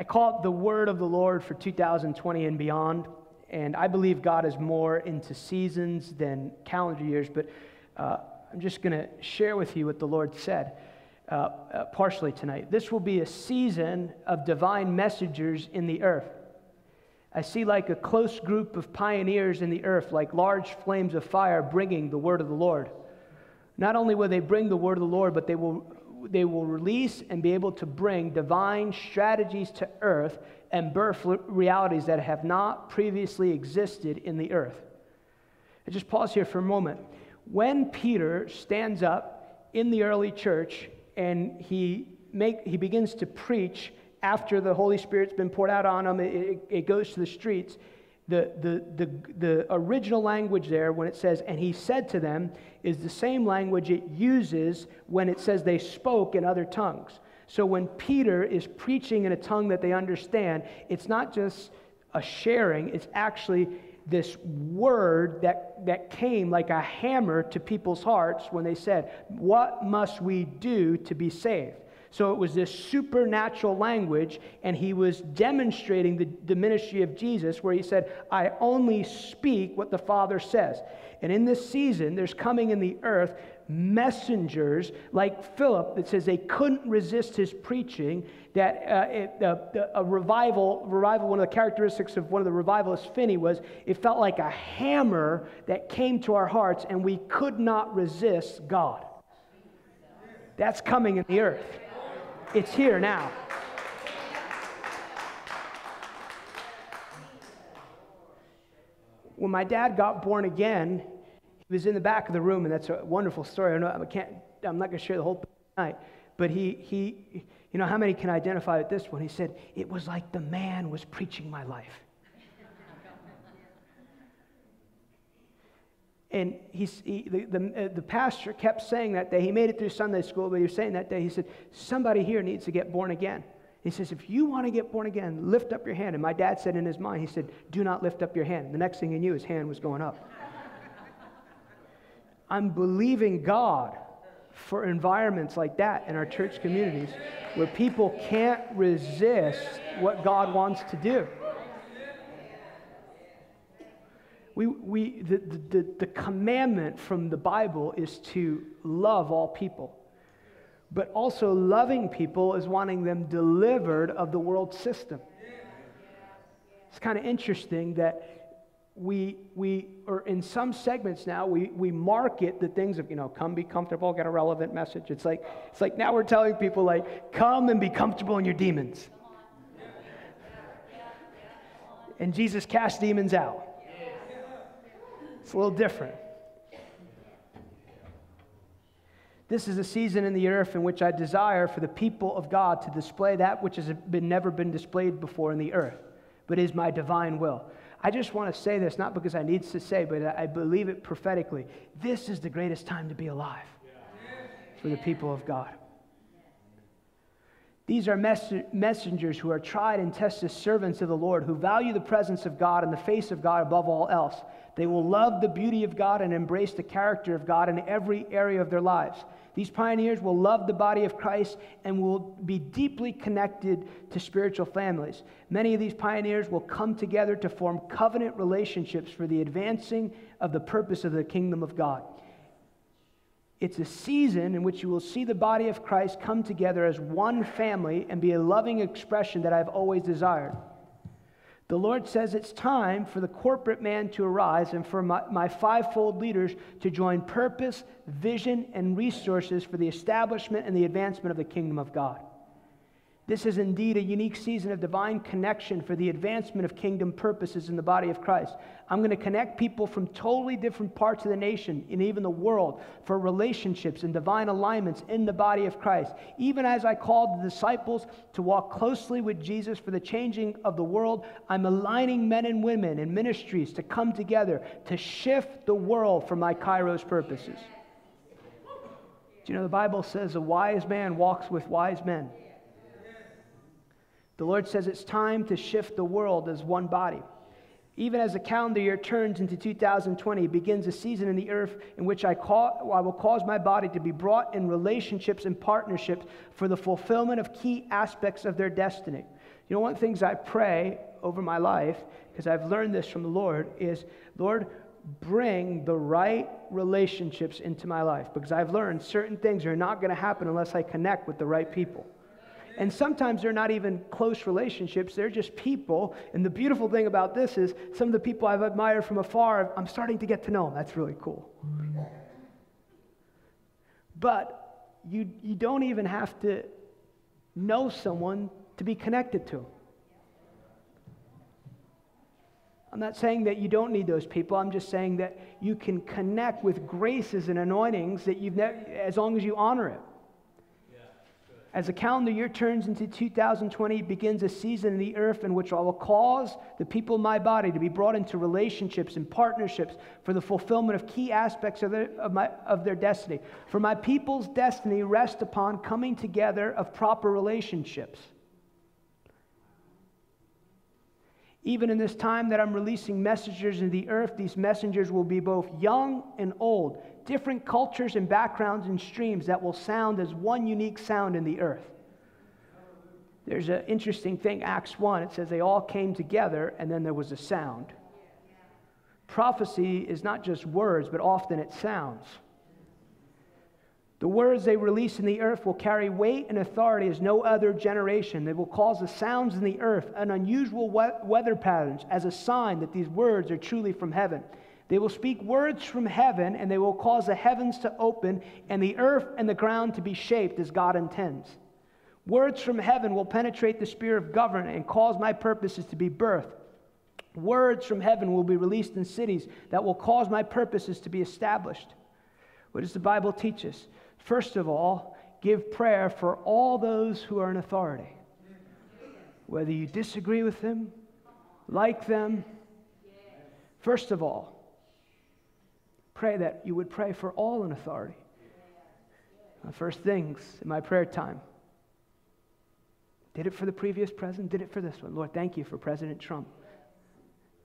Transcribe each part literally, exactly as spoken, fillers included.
I call it the Word of the Lord for two thousand twenty and beyond, and I believe God is more into seasons than calendar years, but uh, I'm just going to share with you what the Lord said uh, uh, partially tonight. This will be a season of divine messengers in the earth. I see like a close group of pioneers in the earth, like large flames of fire bringing the Word of the Lord. Not only will they bring the Word of the Lord, but they will they will release and be able to bring divine strategies to earth and birth realities that have not previously existed in the earth. I just pause here for a moment. When Peter stands up in the early church and he make he begins to preach after the Holy Spirit's been poured out on him, it, it goes to the streets. The, the, the, the original language there, when it says, and he said to them, is the same language it uses when it says they spoke in other tongues. So when Peter is preaching in a tongue that they understand, it's not just a sharing, it's actually this word that, that came like a hammer to people's hearts when they said, what must we do to be saved? So it was this supernatural language, and he was demonstrating the, the ministry of Jesus where he said, I only speak what the Father says. And in this season, there's coming in the earth messengers like Philip that says they couldn't resist his preaching, that uh, it, uh, a revival, revival, one of the characteristics of one of the revivalists, Finney, was it felt like a hammer that came to our hearts, and we could not resist God. That's coming in the earth. It's here now. When my dad got born again, he was in the back of the room, and that's a wonderful story. I know I can't, I'm not going to share the whole night, but he, he, you know, how many can identify with this one? He said, it was like the man was preaching my life. And he, he, the, the, the pastor kept saying that day, he made it through Sunday school, but he was saying that day, he said, somebody here needs to get born again. He says, if you want to get born again, lift up your hand. And my dad said in his mind, he said, do not lift up your hand. And the next thing he knew, his hand was going up. I'm believing God for environments like that in our church communities where people can't resist what God wants to do. We, we, the, the, the commandment from the Bible is to love all people. But also loving people is wanting them delivered of the world system. It's kind of interesting that we, we are in some segments now, we, we market the things of, you know, come be comfortable, get a relevant message. It's like, it's like now we're telling people, like, come and be comfortable in your demons. And Jesus cast demons out. It's a little different. This is a season in the earth in which I desire for the people of God to display that which has been never been displayed before in the earth, but is my divine will. I just want to say this, not because I need to say, but I believe it prophetically. This is the greatest time to be alive for the people of God. These are mess messengers who are tried and tested servants of the Lord, who value the presence of God and the face of God above all else. They will love the beauty of God and embrace the character of God in every area of their lives. These pioneers will love the body of Christ and will be deeply connected to spiritual families. Many of these pioneers will come together to form covenant relationships for the advancing of the purpose of the kingdom of God. It's a season in which you will see the body of Christ come together as one family and be a loving expression that I've always desired. The Lord says it's time for the corporate man to arise and for my, my fivefold leaders to join purpose, vision, and resources for the establishment and the advancement of the kingdom of God. This is indeed a unique season of divine connection for the advancement of kingdom purposes in the body of Christ. I'm going to connect people from totally different parts of the nation and even the world for relationships and divine alignments in the body of Christ, even as I called the disciples to walk closely with Jesus for the changing of the world. I'm aligning men and women and ministries to come together to shift the world for my Kairos purposes. Do you know the Bible says a wise man walks with wise men? The Lord says it's time to shift the world as one body. Even as the calendar year turns into two thousand twenty, begins a season in the earth in which I, call, I will cause my body to be brought in relationships and partnerships for the fulfillment of key aspects of their destiny. You know, one of the things I pray over my life, because I've learned this from the Lord, is, Lord, bring the right relationships into my life, because I've learned certain things are not going to happen unless I connect with the right people. And sometimes they're not even close relationships, they're just people. And the beautiful thing about this is some of the people I've admired from afar, I'm starting to get to know them. That's really cool. But you, you don't even have to know someone to be connected to. I'm not saying that you don't need those people. I'm just saying that you can connect with graces and anointings that you've never, as long as you honor it. Yeah, as the calendar year turns into two thousand twenty, begins a season in the earth in which I will cause the people in my body to be brought into relationships and partnerships for the fulfillment of key aspects of their, of my, of their destiny. For my people's destiny rests upon coming together of proper relationships. Even in this time that I'm releasing messengers into the earth, these messengers will be both young and old, different cultures and backgrounds and streams that will sound as one unique sound in the earth. There's an interesting thing, Acts one, it says they all came together and then there was a sound. Prophecy is not just words, but often it sounds. The words they release in the earth will carry weight and authority as no other generation. They will cause the sounds in the earth and unusual we- weather patterns as a sign that these words are truly from heaven. They will speak words from heaven, and they will cause the heavens to open and the earth and the ground to be shaped as God intends. Words from heaven will penetrate the sphere of government and cause my purposes to be birthed. Words from heaven will be released in cities that will cause my purposes to be established. What does the Bible teach us? First of all, give prayer for all those who are in authority. Whether you disagree with them, like them, first of all, pray that you would pray for all in authority. The first things in my prayer time. Did it for the previous president, did it for this one. Lord, thank you for President Trump.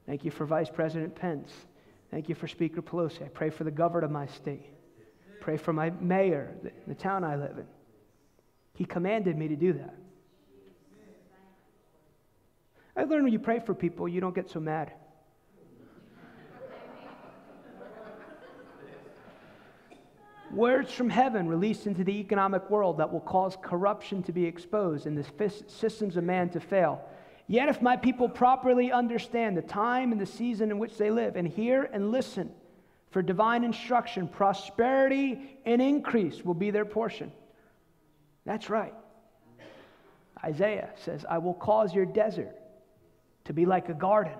Thank you for Vice President Pence. Thank you for Speaker Pelosi. I pray for the governor of my state. Pray for my mayor, the, the town I live in. He commanded me to do that. I learned when you pray for people, you don't get so mad. Words from heaven released into the economic world that will cause corruption to be exposed and the f- systems of man to fail. Yet if my people properly understand the time and the season in which they live and hear and listen for divine instruction, prosperity and increase will be their portion. That's right. Isaiah says, I will cause your desert to be like a garden.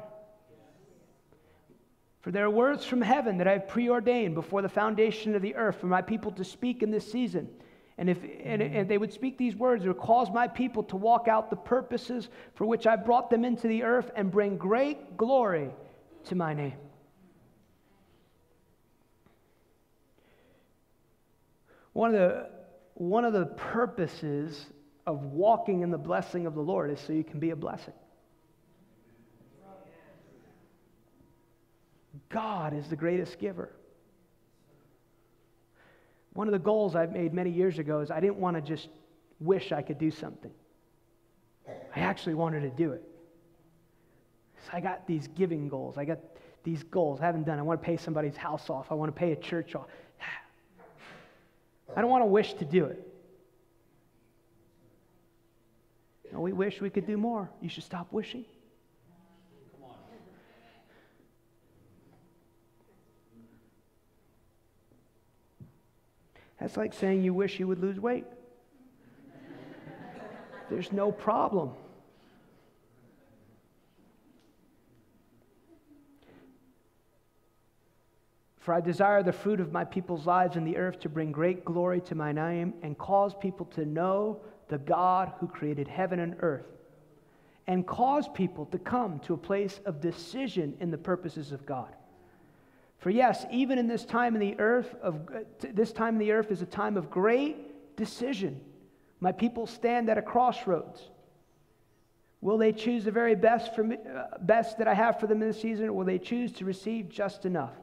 For there are words from heaven that I have preordained before the foundation of the earth for my people to speak in this season. And if and, and they would speak these words, it would cause my people to walk out the purposes for which I brought them into the earth and bring great glory to my name. One of the one of the purposes of walking in the blessing of the Lord is so you can be a blessing. God is the greatest giver. One of the goals I've made many years ago is I didn't want to just wish I could do something. I actually wanted to do it. So I got these giving goals. I got these goals I haven't done. I want to pay somebody's house off. I want to pay a church off. I don't want to wish to do it. No, we wish we could do more. You should stop wishing. Come on. That's like saying you wish you would lose weight. There's no problem. For I desire the fruit of my people's lives in the earth to bring great glory to my name and cause people to know the God who created heaven and earth and cause people to come to a place of decision in the purposes of God. For yes, even in this time in the earth, of, this time in the earth is a time of great decision. My people stand at a crossroads. Will they choose the very best, for me, uh, best that I have for them in this season, or will they choose to receive just enough?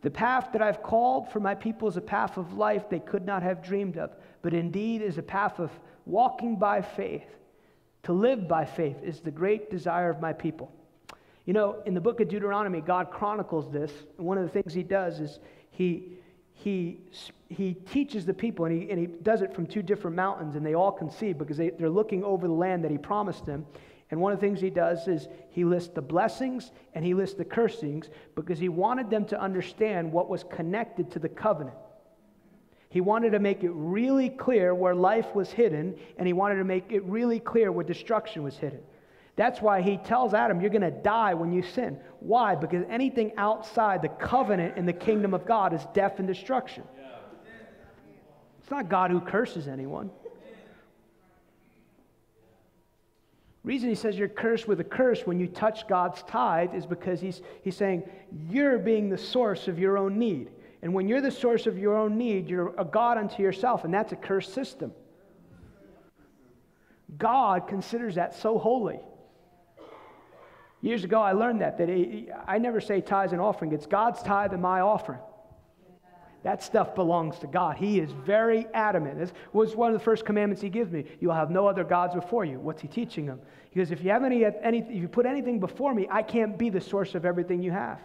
The path that I've called for my people is a path of life they could not have dreamed of, but indeed is a path of walking by faith. To live by faith is the great desire of my people. You know, in the book of Deuteronomy, God chronicles this. And one of the things he does is he he he teaches the people, and he, and he does it from two different mountains, and they all can see because they, they're looking over the land that he promised them. And one of the things he does is he lists the blessings and he lists the cursings because he wanted them to understand what was connected to the covenant. He wanted to make it really clear where life was hidden, and he wanted to make it really clear where destruction was hidden. That's why he tells Adam, you're going to die when you sin. Why? Because anything outside the covenant in the kingdom of God is death and destruction. It's not God who curses anyone. The reason he says you're cursed with a curse when you touch God's tithe is because he's, he's saying you're being the source of your own need. And when you're the source of your own need, you're a God unto yourself, and that's a cursed system. God considers that so holy. Years ago, I learned that, that he, I never say tithes and offering. It's God's tithe and my offering. That stuff belongs to God. He is very adamant. This was one of the first commandments he gives me. You'll have no other gods before you. What's he teaching them? He goes, if you have any, any, if you put anything before me, I can't be the source of everything you have.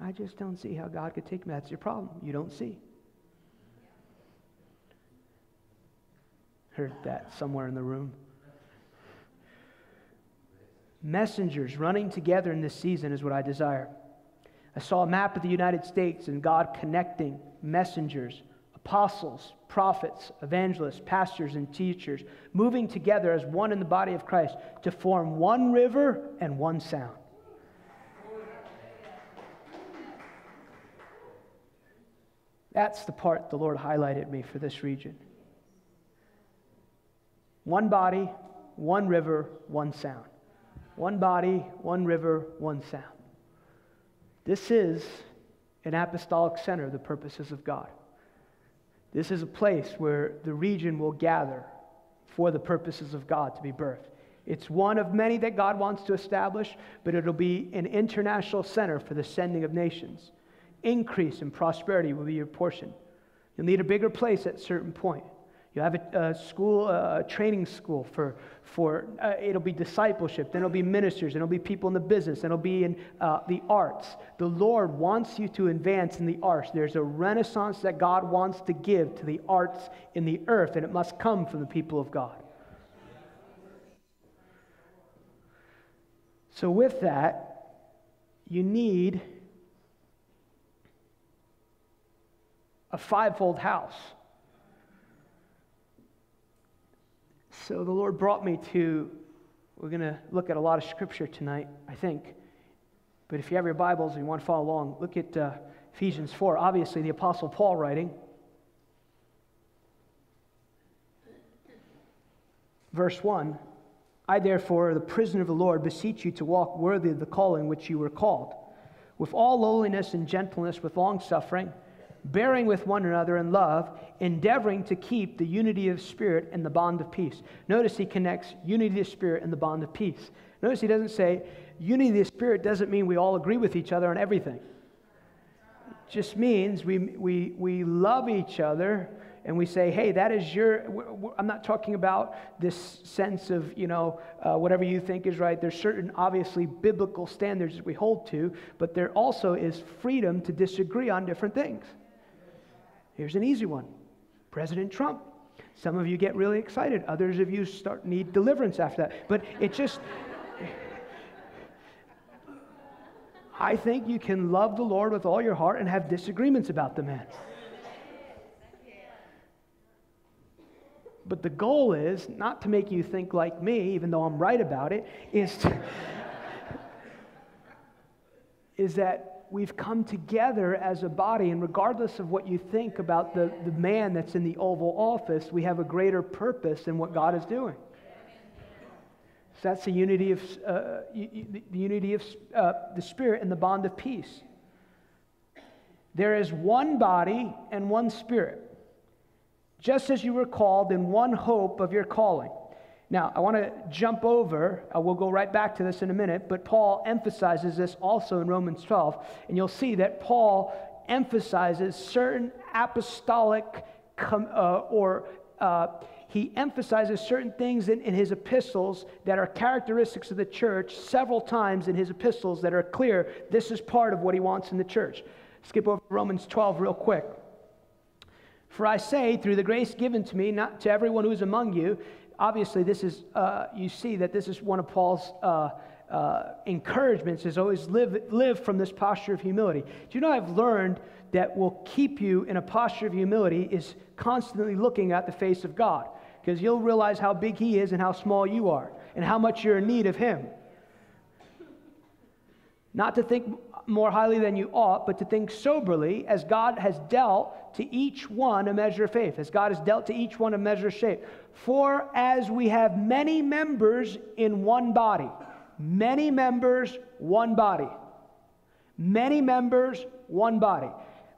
I just don't see how God could take me. That's your problem. You don't see. Heard that somewhere in the room. Messengers running together in this season is what I desire. I saw a map of the United States and God connecting messengers, apostles, prophets, evangelists, pastors, and teachers, moving together as one in the body of Christ to form one river and one sound. That's the part the Lord highlighted me for this region. One body, one river, one sound. One body, one river, one sound. This is an apostolic center of the purposes of God. This is a place where the region will gather for the purposes of God to be birthed. It's one of many that God wants to establish, but it'll be an international center for the sending of nations. Increase and prosperity will be your portion. You'll need a bigger place at a certain point. You'll have a, a school, a training school for, for uh, it'll be discipleship, then it'll be ministers, then it'll be people in the business, then it'll be in uh, the arts. The Lord wants you to advance in the arts. There's a renaissance that God wants to give to the arts in the earth, and it must come from the people of God. So with that, you need a fivefold house. So the Lord brought me to, we're going to look at a lot of scripture tonight, I think. But if you have your Bibles and you want to follow along, look at uh, Ephesians four. Obviously, the Apostle Paul writing. Verse one, I therefore, the prisoner of the Lord, beseech you to walk worthy of the calling which you were called, with all lowliness and gentleness, with long-suffering, bearing with one another in love, endeavoring to keep the unity of spirit and the bond of peace. Notice he connects unity of spirit and the bond of peace. Notice he doesn't say, unity of spirit doesn't mean we all agree with each other on everything. It just means we, we, we love each other and we say, hey, that is your, we're, we're, I'm not talking about this sense of, you know, uh, whatever you think is right. There's certain, obviously, biblical standards that we hold to, but there also is freedom to disagree on different things. Here's an easy one. President Trump. Some of you get really excited. Others of you start need deliverance after that. But it just... I think you can love the Lord with all your heart and have disagreements about the man. But the goal is not to make you think like me, even though I'm right about it, is, to, is that... we've come together as a body, and regardless of what you think about the, the man that's in the Oval Office, we have a greater purpose than what God is doing. So that's the unity of uh, the unity of uh, the Spirit and the bond of peace. There is one body and one Spirit, just as you were called in one hope of your calling. Now, I want to jump over, uh, we'll go right back to this in a minute, but Paul emphasizes this also in Romans twelve, and you'll see that Paul emphasizes certain apostolic, com- uh, or uh, he emphasizes certain things in, in his epistles that are characteristics of the church several times in his epistles that are clear. This is part of what he wants in the church. Skip over Romans twelve real quick. For I say, through the grace given to me, not to everyone who is among you. Obviously, this is, uh, you see that this is one of Paul's uh, uh, encouragements, is always live, live from this posture of humility. Do you know I've learned that will keep you in a posture of humility is constantly looking at the face of God, because you'll realize how big He is and how small you are and how much you're in need of Him. Not to think more highly than you ought, but to think soberly, as God has dealt to each one a measure of faith, as God has dealt to each one a measure of shape. For as we have many members in one body, many members, one body, many members, one body.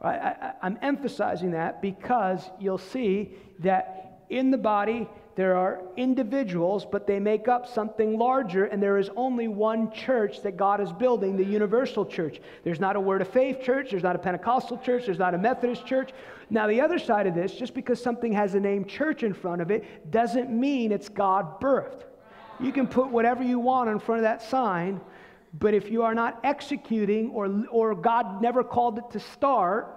I, I, I'm emphasizing that because you'll see that in the body there are individuals, but they make up something larger, and there is only one church that God is building, the universal church. There's not a Word of Faith church, there's not a Pentecostal church, there's not a Methodist church. Now, the other side of this, just because something has the name church in front of it, doesn't mean it's God-birthed. You can put whatever you want in front of that sign, but if you are not executing, or, or God never called it to start,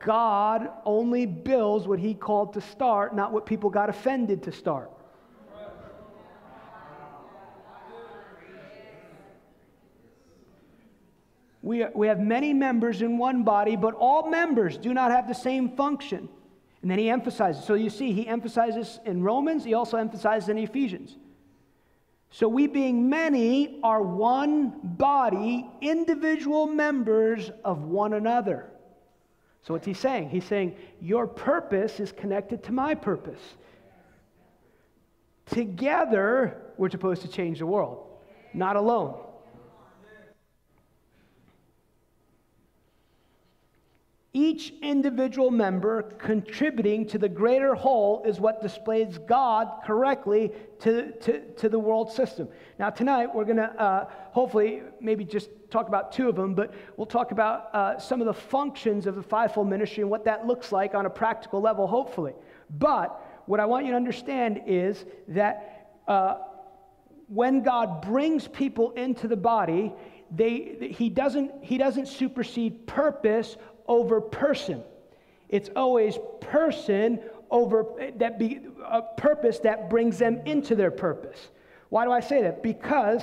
God only builds what He called to start, not what people got offended to start. We, are, we have many members in one body, but all members do not have the same function. And then he emphasizes. So you see, he emphasizes in Romans. He also emphasizes in Ephesians. So we being many are one body, individual members of one another. So what's he saying? He's saying, your purpose is connected to my purpose. Together, we're supposed to change the world, not alone. Each individual member contributing to the greater whole is what displays God correctly to, to, to the world system. Now tonight, we're going to uh, hopefully maybe just talk about two of them, but we'll talk about uh, some of the functions of the fivefold ministry and what that looks like on a practical level, hopefully. But what I want you to understand is that uh, when God brings people into the body, they he doesn't he doesn't supersede purpose over person. It's always person over that be a purpose that brings them into their purpose. Why do I say that? Because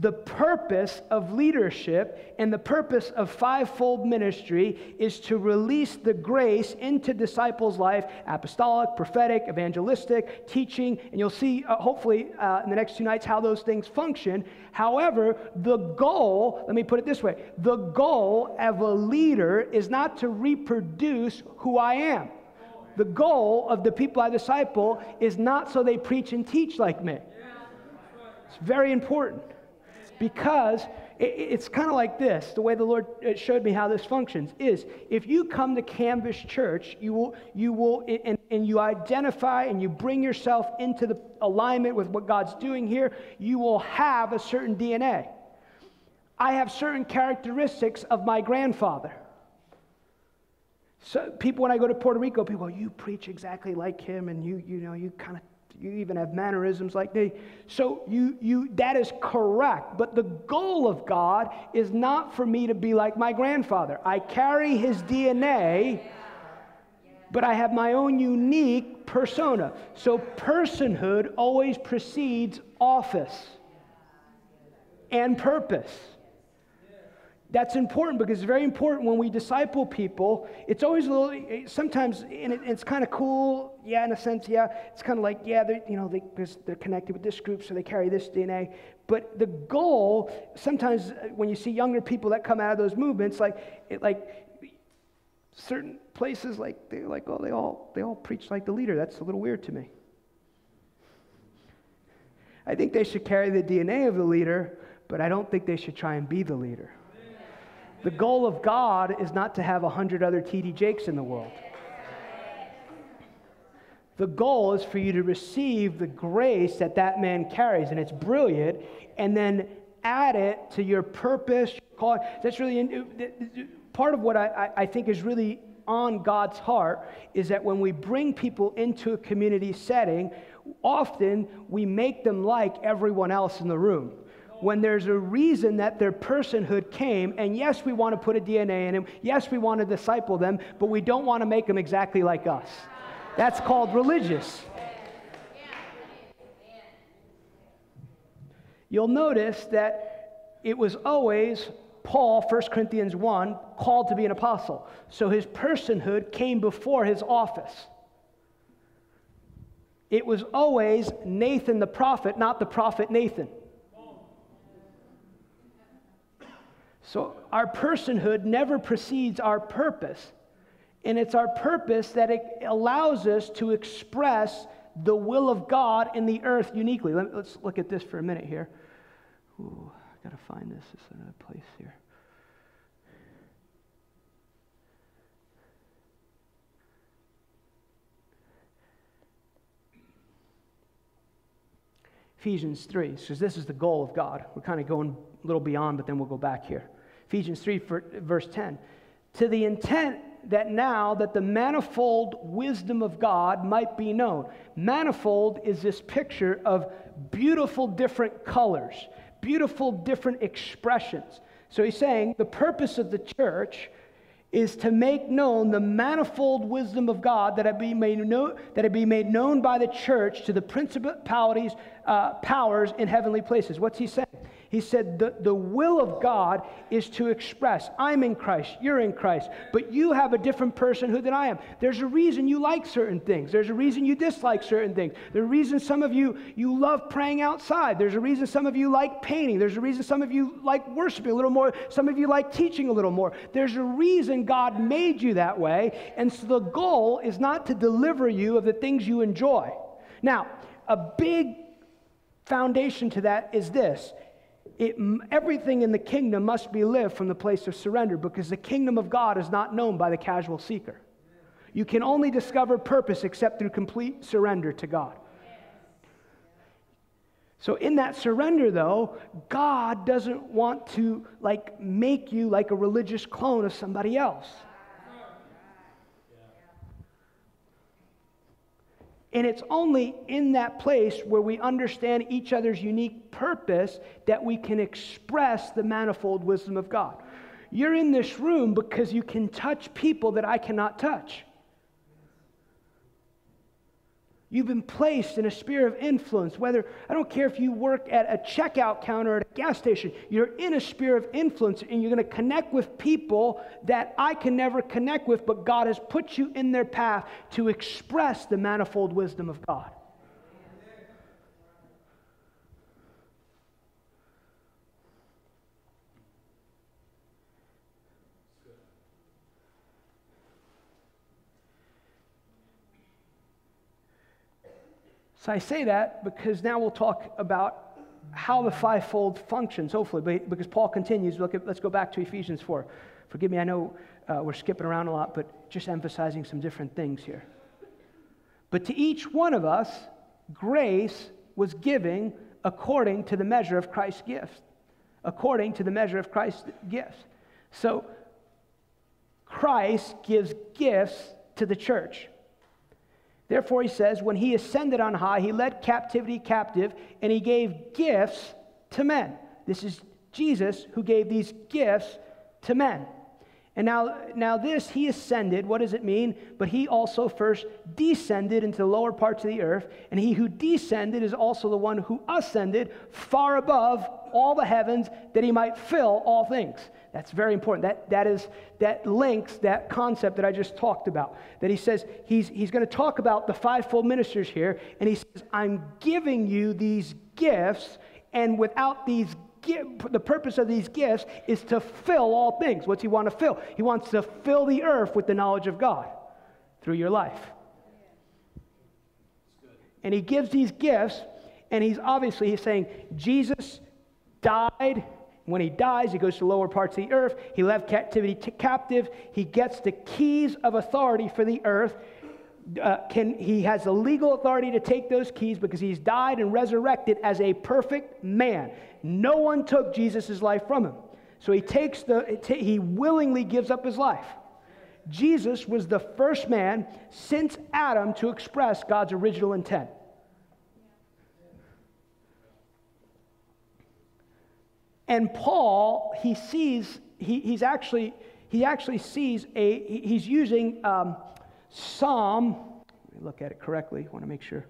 the purpose of leadership and the purpose of fivefold ministry is to release the grace into disciples' life, apostolic, prophetic, evangelistic, teaching, and you'll see uh, hopefully uh, in the next two nights how those things function. However, the goal, let me put it this way, the goal of a leader is not to reproduce who I am. The goal of the people I disciple is not so they preach and teach like me. It's very important. Because it's kind of like this, the way the Lord showed me how this functions is, if you come to Canvas Church, you will, you will, and, and you identify and you bring yourself into the alignment with what God's doing here, you will have a certain D N A. I have certain characteristics of my grandfather. So people, when I go to Puerto Rico, people go, you preach exactly like him, and you, you know, you kind of, you even have mannerisms like they. So you, you, that is correct. But the goal of God is not for me to be like my grandfather. I carry his D N A, but I have my own unique persona. So personhood always precedes office and purpose. That's important because it's very important when we disciple people. It's always a little, sometimes, and it, it's kind of cool, yeah, in a sense, yeah. It's kind of like, yeah, they're, you know, they, they're connected with this group, so they carry this D N A. But the goal, sometimes when you see younger people that come out of those movements, like, it, like certain places, like they're like, oh, they all, they all preach like the leader. That's a little weird to me. I think they should carry the D N A of the leader, but I don't think they should try and be the leader. The goal of God is not to have a hundred other T D Jakes in the world. The goal is for you to receive the grace that that man carries, and it's brilliant, and then add it to your purpose. That's really part of what I, I think is really on God's heart, is that when we bring people into a community setting, often we make them like everyone else in the room. When there's a reason that their personhood came, and yes, we want to put a D N A in them, yes, we want to disciple them, but we don't want to make them exactly like us. That's called religious. You'll notice that it was always Paul, First Corinthians one, called to be an apostle. So his personhood came before his office. It was always Nathan the prophet, not the prophet Nathan. So our personhood never precedes our purpose. And it's our purpose that it allows us to express the will of God in the earth uniquely. Let, let's look at this for a minute here. Ooh, I gotta find this. It's another place here. Ephesians three, because this is the goal of God. We're kind of going a little beyond, but then we'll go back here. Ephesians three, verse ten. To the intent that now that the manifold wisdom of God might be known. Manifold is this picture of beautiful different colors, beautiful different expressions. So he's saying the purpose of the church is to make known the manifold wisdom of God, that it be made known, that it be made known by the church to the principalities, uh, powers in heavenly places. What's he saying? He said the, the will of God is to express, I'm in Christ, you're in Christ, but you have a different personhood than I am. There's a reason you like certain things. There's a reason you dislike certain things. There's a reason some of you, you love praying outside. There's a reason some of you like painting. There's a reason some of you like worshiping a little more. Some of you like teaching a little more. There's a reason God made you that way. And so the goal is not to deliver you of the things you enjoy. Now, a big foundation to that is this. It, everything in the kingdom must be lived from the place of surrender, because the kingdom of God is not known by the casual seeker. You can only discover purpose except through complete surrender to God. So in that surrender, though, God doesn't want to like make you like a religious clone of somebody else. And it's only in that place where we understand each other's unique purpose that we can express the manifold wisdom of God. You're in this room because you can touch people that I cannot touch. You've been placed in a sphere of influence. Whether, I don't care if you work at a checkout counter at a gas station, you're in a sphere of influence, and you're going to connect with people that I can never connect with, but God has put you in their path to express the manifold wisdom of God. So I say that because now we'll talk about how the fivefold functions, hopefully, because Paul continues. Look at, let's go back to Ephesians four. Forgive me, I know uh, we're skipping around a lot, but just emphasizing some different things here. But to each one of us, grace was given according to the measure of Christ's gifts. According to the measure of Christ's gifts. So Christ gives gifts to the church. Therefore, he says, when he ascended on high, he led captivity captive, and he gave gifts to men. This is Jesus who gave these gifts to men. And now, now this, he ascended, what does it mean? But he also first descended into the lower parts of the earth, and he who descended is also the one who ascended far above all the heavens, that he might fill all things. That's very important. That, that, is, that links that concept that I just talked about. That he says, he's, he's going to talk about the fivefold ministers here, and he says, I'm giving you these gifts, and without these gifts, the purpose of these gifts is to fill all things. What's he want to fill? He wants to fill the earth with the knowledge of God through your life. And he gives these gifts, and he's obviously, he's saying, Jesus died. When he dies, he goes to the lower parts of the earth. He left captivity captive. He gets the keys of authority for the earth. uh, can he has the legal authority to take those keys because he's died and resurrected as a perfect man. No one took Jesus' life from him. So he takes the he willingly gives up his life. Jesus was the first man since Adam to express God's original intent. And Paul, he sees, he, he's actually, he actually sees a, he, he's using um, Psalm, let me look at it correctly, I want to make sure.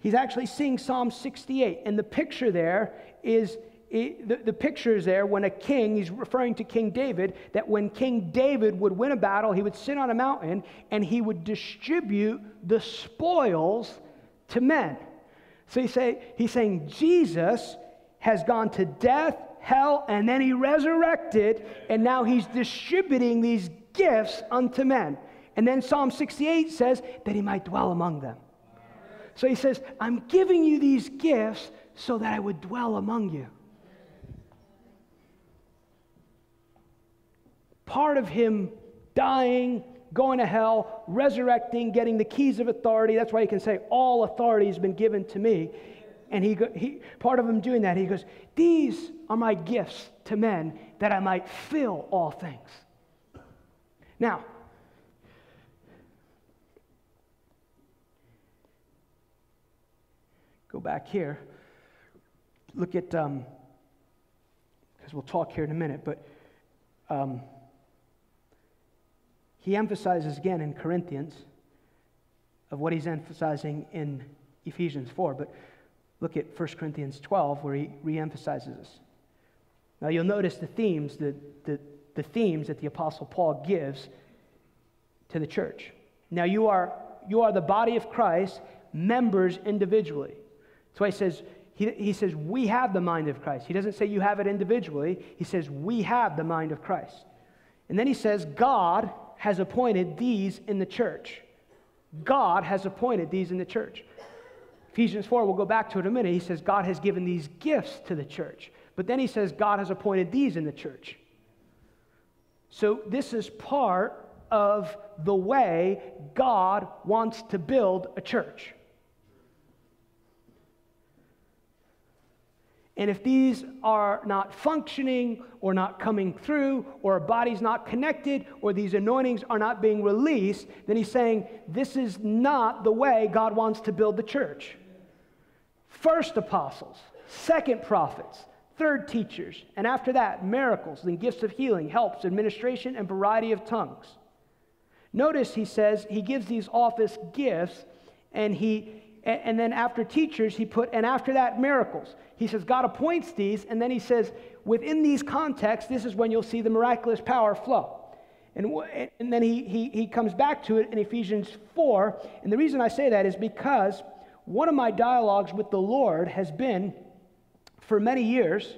He's actually seeing Psalm sixty-eight, and the picture there is, it, the, the picture is there when a king, he's referring to King David, that when King David would win a battle, he would sit on a mountain, and he would distribute the spoils to men. So he say, he's saying, Jesus has gone to death, hell, and then he resurrected, and now he's distributing these gifts unto men. And then Psalm sixty-eight says that he might dwell among them. So he says, I'm giving you these gifts so that I would dwell among you. Part of him dying, going to hell, resurrecting, getting the keys of authority, that's why he can say, all authority has been given to me. And he, he, part of him doing that, he goes, these are my gifts to men that I might fill all things. Now, go back here. Look at, because um, we'll talk here in a minute, but um, he emphasizes again in Corinthians of what he's emphasizing in Ephesians four, but look at First Corinthians twelve, where he re-emphasizes this. Now you'll notice the themes that the, the themes that the Apostle Paul gives to the church. Now you are you are the body of Christ, members individually. That's why he says he, he says we have the mind of Christ. He doesn't say you have it individually. He says we have the mind of Christ. And then he says God has appointed these in the church. God has appointed these in the church. Ephesians four, we'll go back to it in a minute. He says God has given these gifts to the church. But then he says God has appointed these in the church. So this is part of the way God wants to build a church. And if these are not functioning or not coming through or a body's not connected or these anointings are not being released, then he's saying this is not the way God wants to build the church. First apostles, second prophets, third teachers, and after that, miracles, then gifts of healing, helps, administration, and variety of tongues. Notice he says he gives these office gifts, and he and then after teachers, he put, and after that, miracles. He says God appoints these, and then he says within these contexts, this is when you'll see the miraculous power flow. And, and then he, he, he comes back to it in Ephesians four, and the reason I say that is because one of my dialogues with the Lord has been, for many years,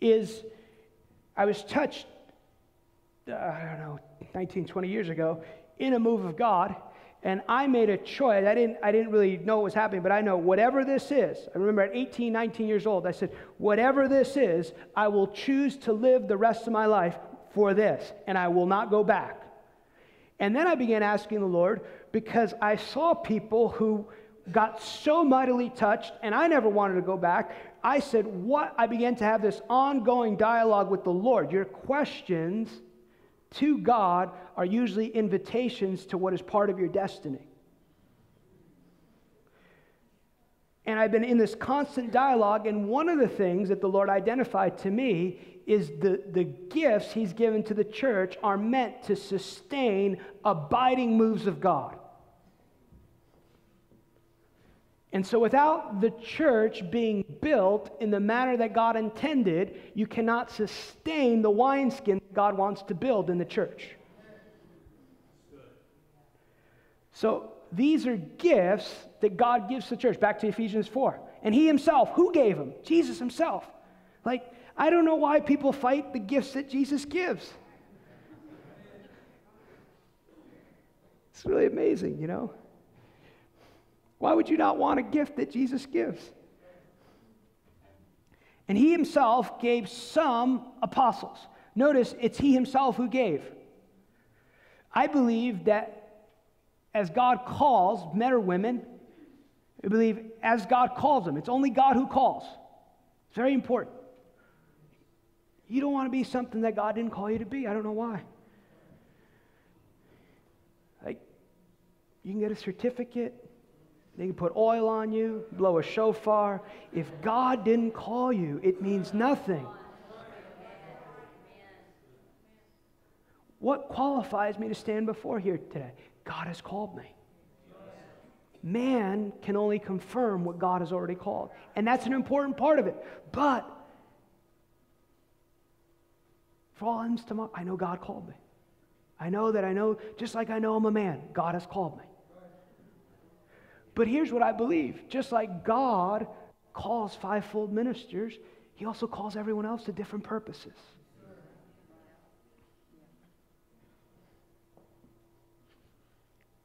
is I was touched, uh, I don't know, nineteen, twenty years ago, in a move of God, and I made a choice. I didn't, I didn't really know what was happening, but I know whatever this is, I remember at eighteen, nineteen years old, I said, whatever this is, I will choose to live the rest of my life for this, and I will not go back. And then I began asking the Lord, because I saw people who got so mightily touched, and I never wanted to go back. I said, what? I began to have this ongoing dialogue with the Lord. Your questions to God are usually invitations to what is part of your destiny. And I've been in this constant dialogue, and one of the things that the Lord identified to me is the, the gifts he's given to the church are meant to sustain abiding moves of God. And so without the church being built in the manner that God intended, you cannot sustain the wineskin that God wants to build in the church. So these are gifts that God gives the church. Back to Ephesians four. And he himself, who gave him? Jesus himself. Like, I don't know why people fight the gifts that Jesus gives. It's really amazing, you know? Why would you not want a gift that Jesus gives? And he himself gave some apostles. Notice, it's he himself who gave. I believe that as God calls men or women, we believe as God calls them. It's only God who calls. It's very important. You don't want to be something that God didn't call you to be. I don't know why. Like, you can get a certificate. They can put oil on you, blow a shofar. If God didn't call you, it means nothing. What qualifies me to stand before here today? God has called me. Man can only confirm what God has already called. And that's an important part of it. But for all ends tomorrow, I know God called me. I know that I know, just like I know I'm a man, God has called me. But here's what I believe. Just like God calls fivefold ministers, He also calls everyone else to different purposes.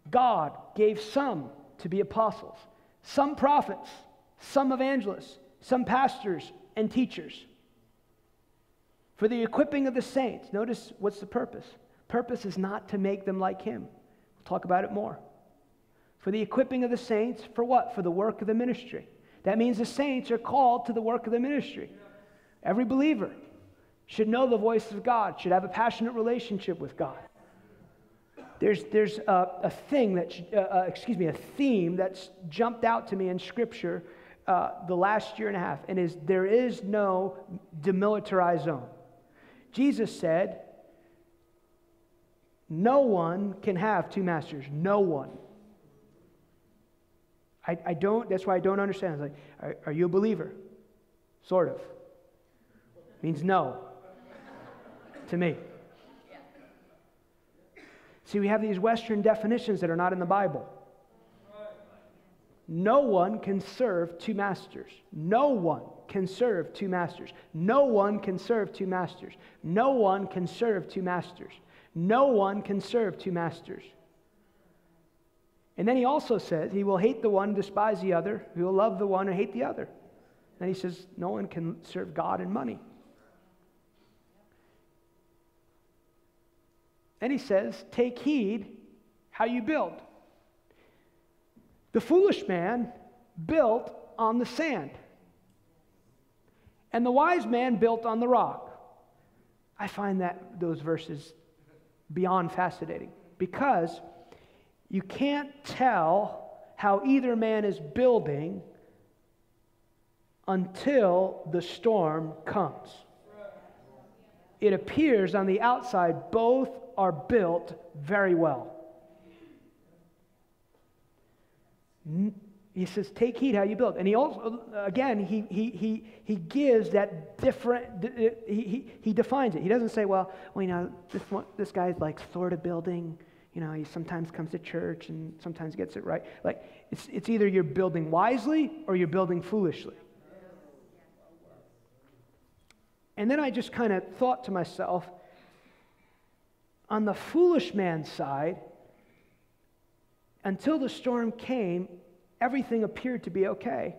God gave some to be apostles, some prophets, some evangelists, some pastors and teachers. For the equipping of the saints, notice what's the purpose. Purpose is not to make them like Him. We'll talk about it more. For the equipping of the saints, for what? For the work of the ministry. That means the saints are called to the work of the ministry. Every believer should know the voice of God, should have a passionate relationship with God. There's, there's a, a thing that, uh, excuse me, a theme that's jumped out to me in Scripture uh, the last year and a half, and is there is no demilitarized zone. Jesus said, no one can have two masters. No one. I, I don't, that's why I don't understand. It's like, are, are you a believer? Sort of. Means no to me. See, we have these Western definitions that are not in the Bible. No one can serve two masters. No one can serve two masters. No one can serve two masters. No one can serve two masters. No one can serve two masters. And then He also says, He will hate the one, despise the other. He will love the one and hate the other. Then He says, no one can serve God and money. Then He says, take heed how you build. The foolish man built on the sand, and the wise man built on the rock. I find that those verses beyond fascinating, because you can't tell how either man is building until the storm comes. It appears on the outside both are built very well. He says, take heed how you build. And He also, again, he, he, he, he gives that different, he, he, he defines it. He doesn't say, well, well you know, this, one, this guy's like sort of building, you know, he sometimes comes to church and sometimes gets it right. Like, it's, it's either you're building wisely or you're building foolishly. And then I just kind of thought to myself, on the foolish man's side, until the storm came, everything appeared to be okay.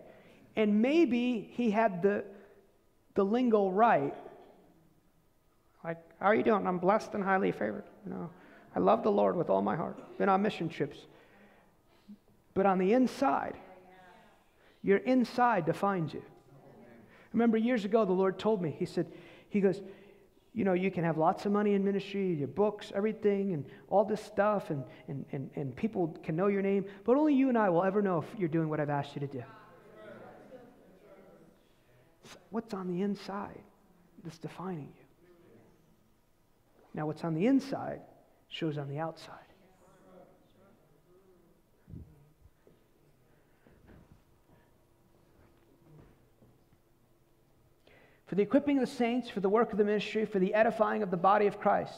And maybe he had the, the lingo right. Like, how are you doing? I'm blessed and highly favored. You know, I love the Lord with all my heart. Been on mission trips. But on the inside, your inside defines you. Remember years ago, the Lord told me, He said, He goes, you know, you can have lots of money in ministry, your books, everything, and all this stuff, and, and, and, and people can know your name, but only you and I will ever know if you're doing what I've asked you to do. It's what's on the inside that's defining you. Now, what's on the inside shows on the outside. For the equipping of the saints, for the work of the ministry, for the edifying of the body of Christ.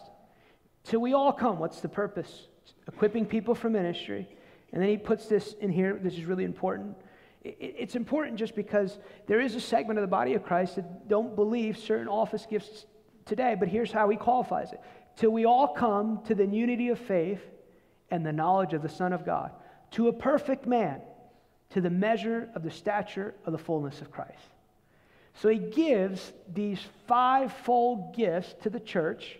Till we all come, what's the purpose? Equipping people for ministry. And then He puts this in here, this is really important. It's important just because there is a segment of the body of Christ that don't believe certain office gifts today, but here's how He qualifies it. Till we all come to the unity of faith and the knowledge of the Son of God, to a perfect man, to the measure of the stature of the fullness of Christ. So He gives these fivefold gifts to the church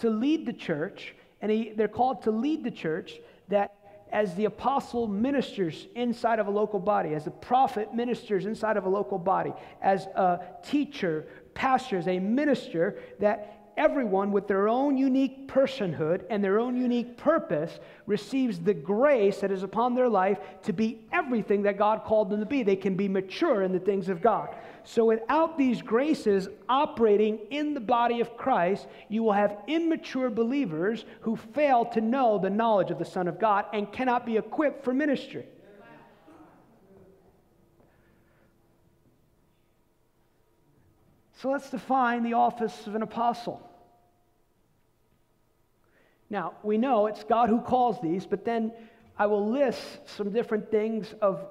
to lead the church, and he, they're called to lead the church, that as the apostle ministers inside of a local body, as a prophet ministers inside of a local body, as a teacher, pastor, as a minister, that everyone with their own unique personhood and their own unique purpose receives the grace that is upon their life to be everything that God called them to be. They can be mature in the things of God. So without these graces operating in the body of Christ, you will have immature believers who fail to know the knowledge of the Son of God and cannot be equipped for ministry. So let's define the office of an apostle. Now, we know it's God who calls these, but then I will list some different things of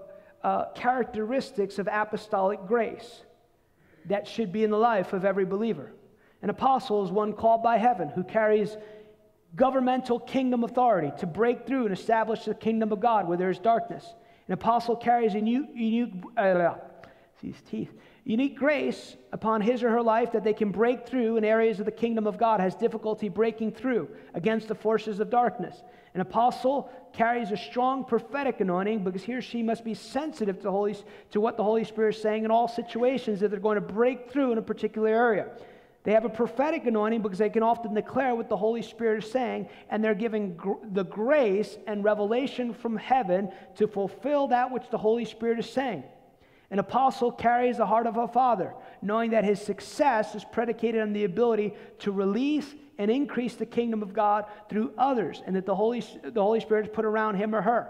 uh, characteristics of apostolic grace that should be in the life of every believer. An apostle is one called by heaven who carries governmental kingdom authority to break through and establish the kingdom of God where there is darkness. An apostle carries a new, unique, uh, see his teeth, unique grace upon his or her life that they can break through in areas of the kingdom of God has difficulty breaking through against the forces of darkness. An apostle carries a strong prophetic anointing because he or she must be sensitive to, the Holy, to what the Holy Spirit is saying in all situations if they're going to break through in a particular area. They have a prophetic anointing because they can often declare what the Holy Spirit is saying, and they're given gr- the grace and revelation from heaven to fulfill that which the Holy Spirit is saying. An apostle carries the heart of a father, knowing that his success is predicated on the ability to release and increase the kingdom of God through others, and that the Holy, the Holy Spirit is put around him or her.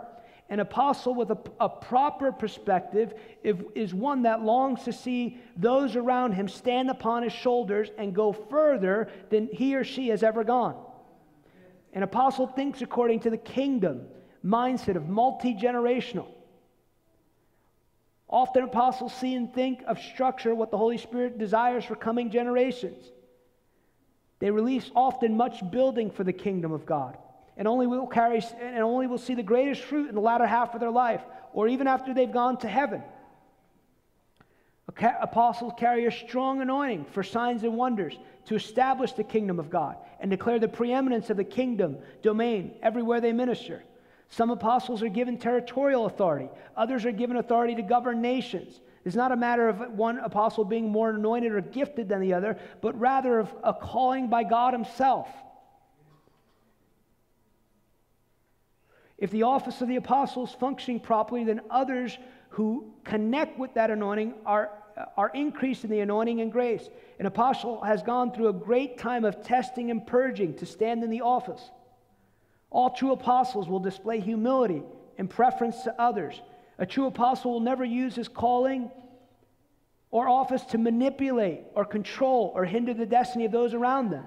An apostle with a, a proper perspective if, is one that longs to see those around him stand upon his shoulders and go further than he or she has ever gone. An apostle thinks according to the kingdom mindset of multi-generational. Often apostles see and think of structure what the Holy Spirit desires for coming generations. They release often much building for the kingdom of God, and only will carry and only will see the greatest fruit in the latter half of their life, or even after they've gone to heaven. Apostles carry a strong anointing for signs and wonders to establish the kingdom of God and declare the preeminence of the kingdom domain everywhere they minister. Some apostles are given territorial authority. Others are given authority to govern nations. It's not a matter of one apostle being more anointed or gifted than the other, but rather of a calling by God Himself. If the office of the apostle is functioning properly, then others who connect with that anointing are, are increased in the anointing and grace. An apostle has gone through a great time of testing and purging to stand in the office. All true apostles will display humility and preference to others. A true apostle will never use his calling or office to manipulate or control or hinder the destiny of those around them.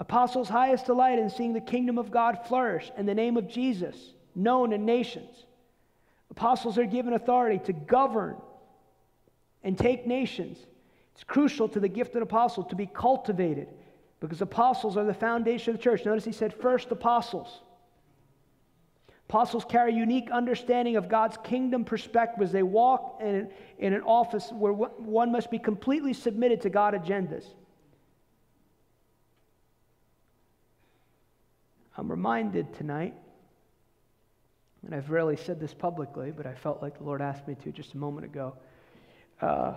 Apostles' highest delight in seeing the kingdom of God flourish in the name of Jesus, known in nations. Apostles are given authority to govern and take nations. It's crucial to the gifted apostle to be cultivated, because apostles are the foundation of the church. Notice he said first apostles. Apostles carry unique understanding of God's kingdom perspective as they walk in, in an office where one must be completely submitted to God's agendas. I'm reminded tonight, and I've rarely said this publicly, but I felt like the Lord asked me to just a moment ago. Uh,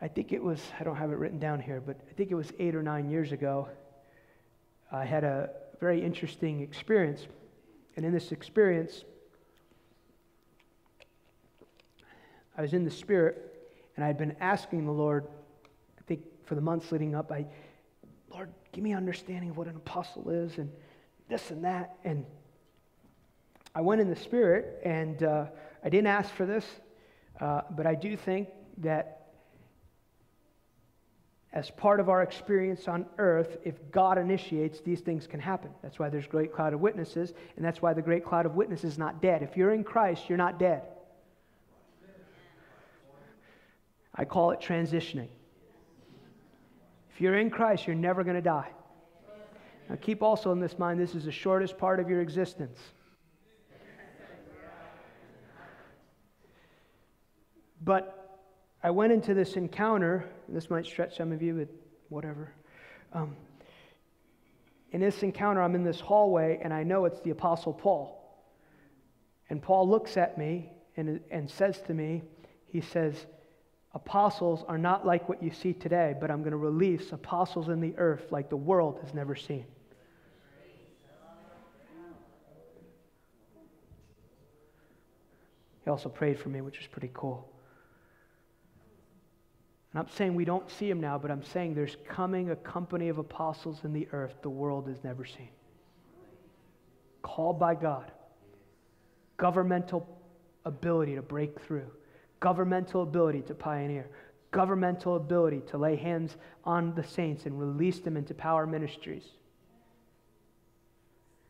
I think it was, I don't have it written down here, but I think it was eight or nine years ago, I had a very interesting experience. And in this experience, I was in the Spirit, and I had been asking the Lord, I think for the months leading up, I, Lord, give me understanding of what an apostle is, and this and that. And I went in the Spirit, and uh, I didn't ask for this, uh, but I do think that as part of our experience on earth, if God initiates, these things can happen. That's why there's a great cloud of witnesses, and that's why the great cloud of witnesses is not dead. If you're in Christ, you're not dead. I call it transitioning. If you're in Christ, you're never going to die. Now keep also in this mind, this is the shortest part of your existence. But I went into this encounter, and this might stretch some of you, but whatever. Um, in this encounter, I'm in this hallway, and I know it's the Apostle Paul. And Paul looks at me and, and says to me, he says, apostles are not like what you see today, but I'm going to release apostles in the earth like the world has never seen. He also prayed for me, which is pretty cool. And I'm saying we don't see him now, but I'm saying there's coming a company of apostles in the earth the world has never seen. Called by God. Governmental ability to break through. Governmental ability to pioneer. Governmental ability to lay hands on the saints and release them into power ministries.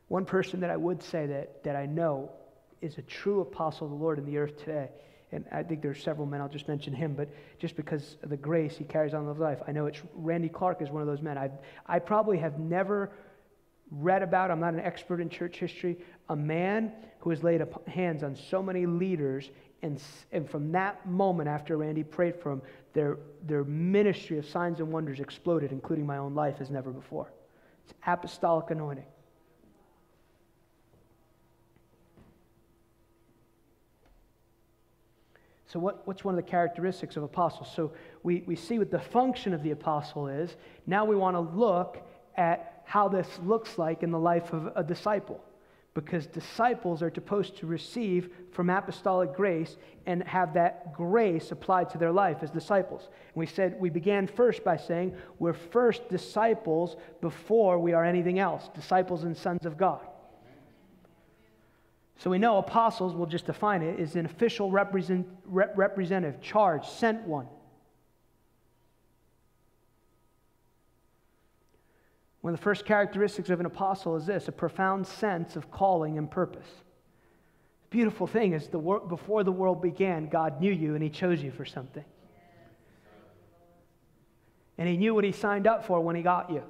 One person that I would say that, that I know is a true apostle of the Lord in the earth today. And I think there are several men, I'll just mention him, but just because of the grace he carries on in his life, I know it's Randy Clark is one of those men. I I probably have never read about, I'm not an expert in church history, a man who has laid hands on so many leaders, and and from that moment after Randy prayed for him, their, their ministry of signs and wonders exploded, including my own life, as never before. It's apostolic anointing. So what, what's one of the characteristics of apostles? So we, we see what the function of the apostle is. Now we want to look at how this looks like in the life of a disciple, because disciples are supposed to receive from apostolic grace and have that grace applied to their life as disciples. And we said we began first by saying we're first disciples before we are anything else, disciples and sons of God. So we know apostles, we'll just define it, is an official represent, rep, representative, charged, sent one. One of the first characteristics of an apostle is this, a profound sense of calling and purpose. The beautiful thing is the wor- before the world began, God knew you and he chose you for something. And he knew what he signed up for when he got you.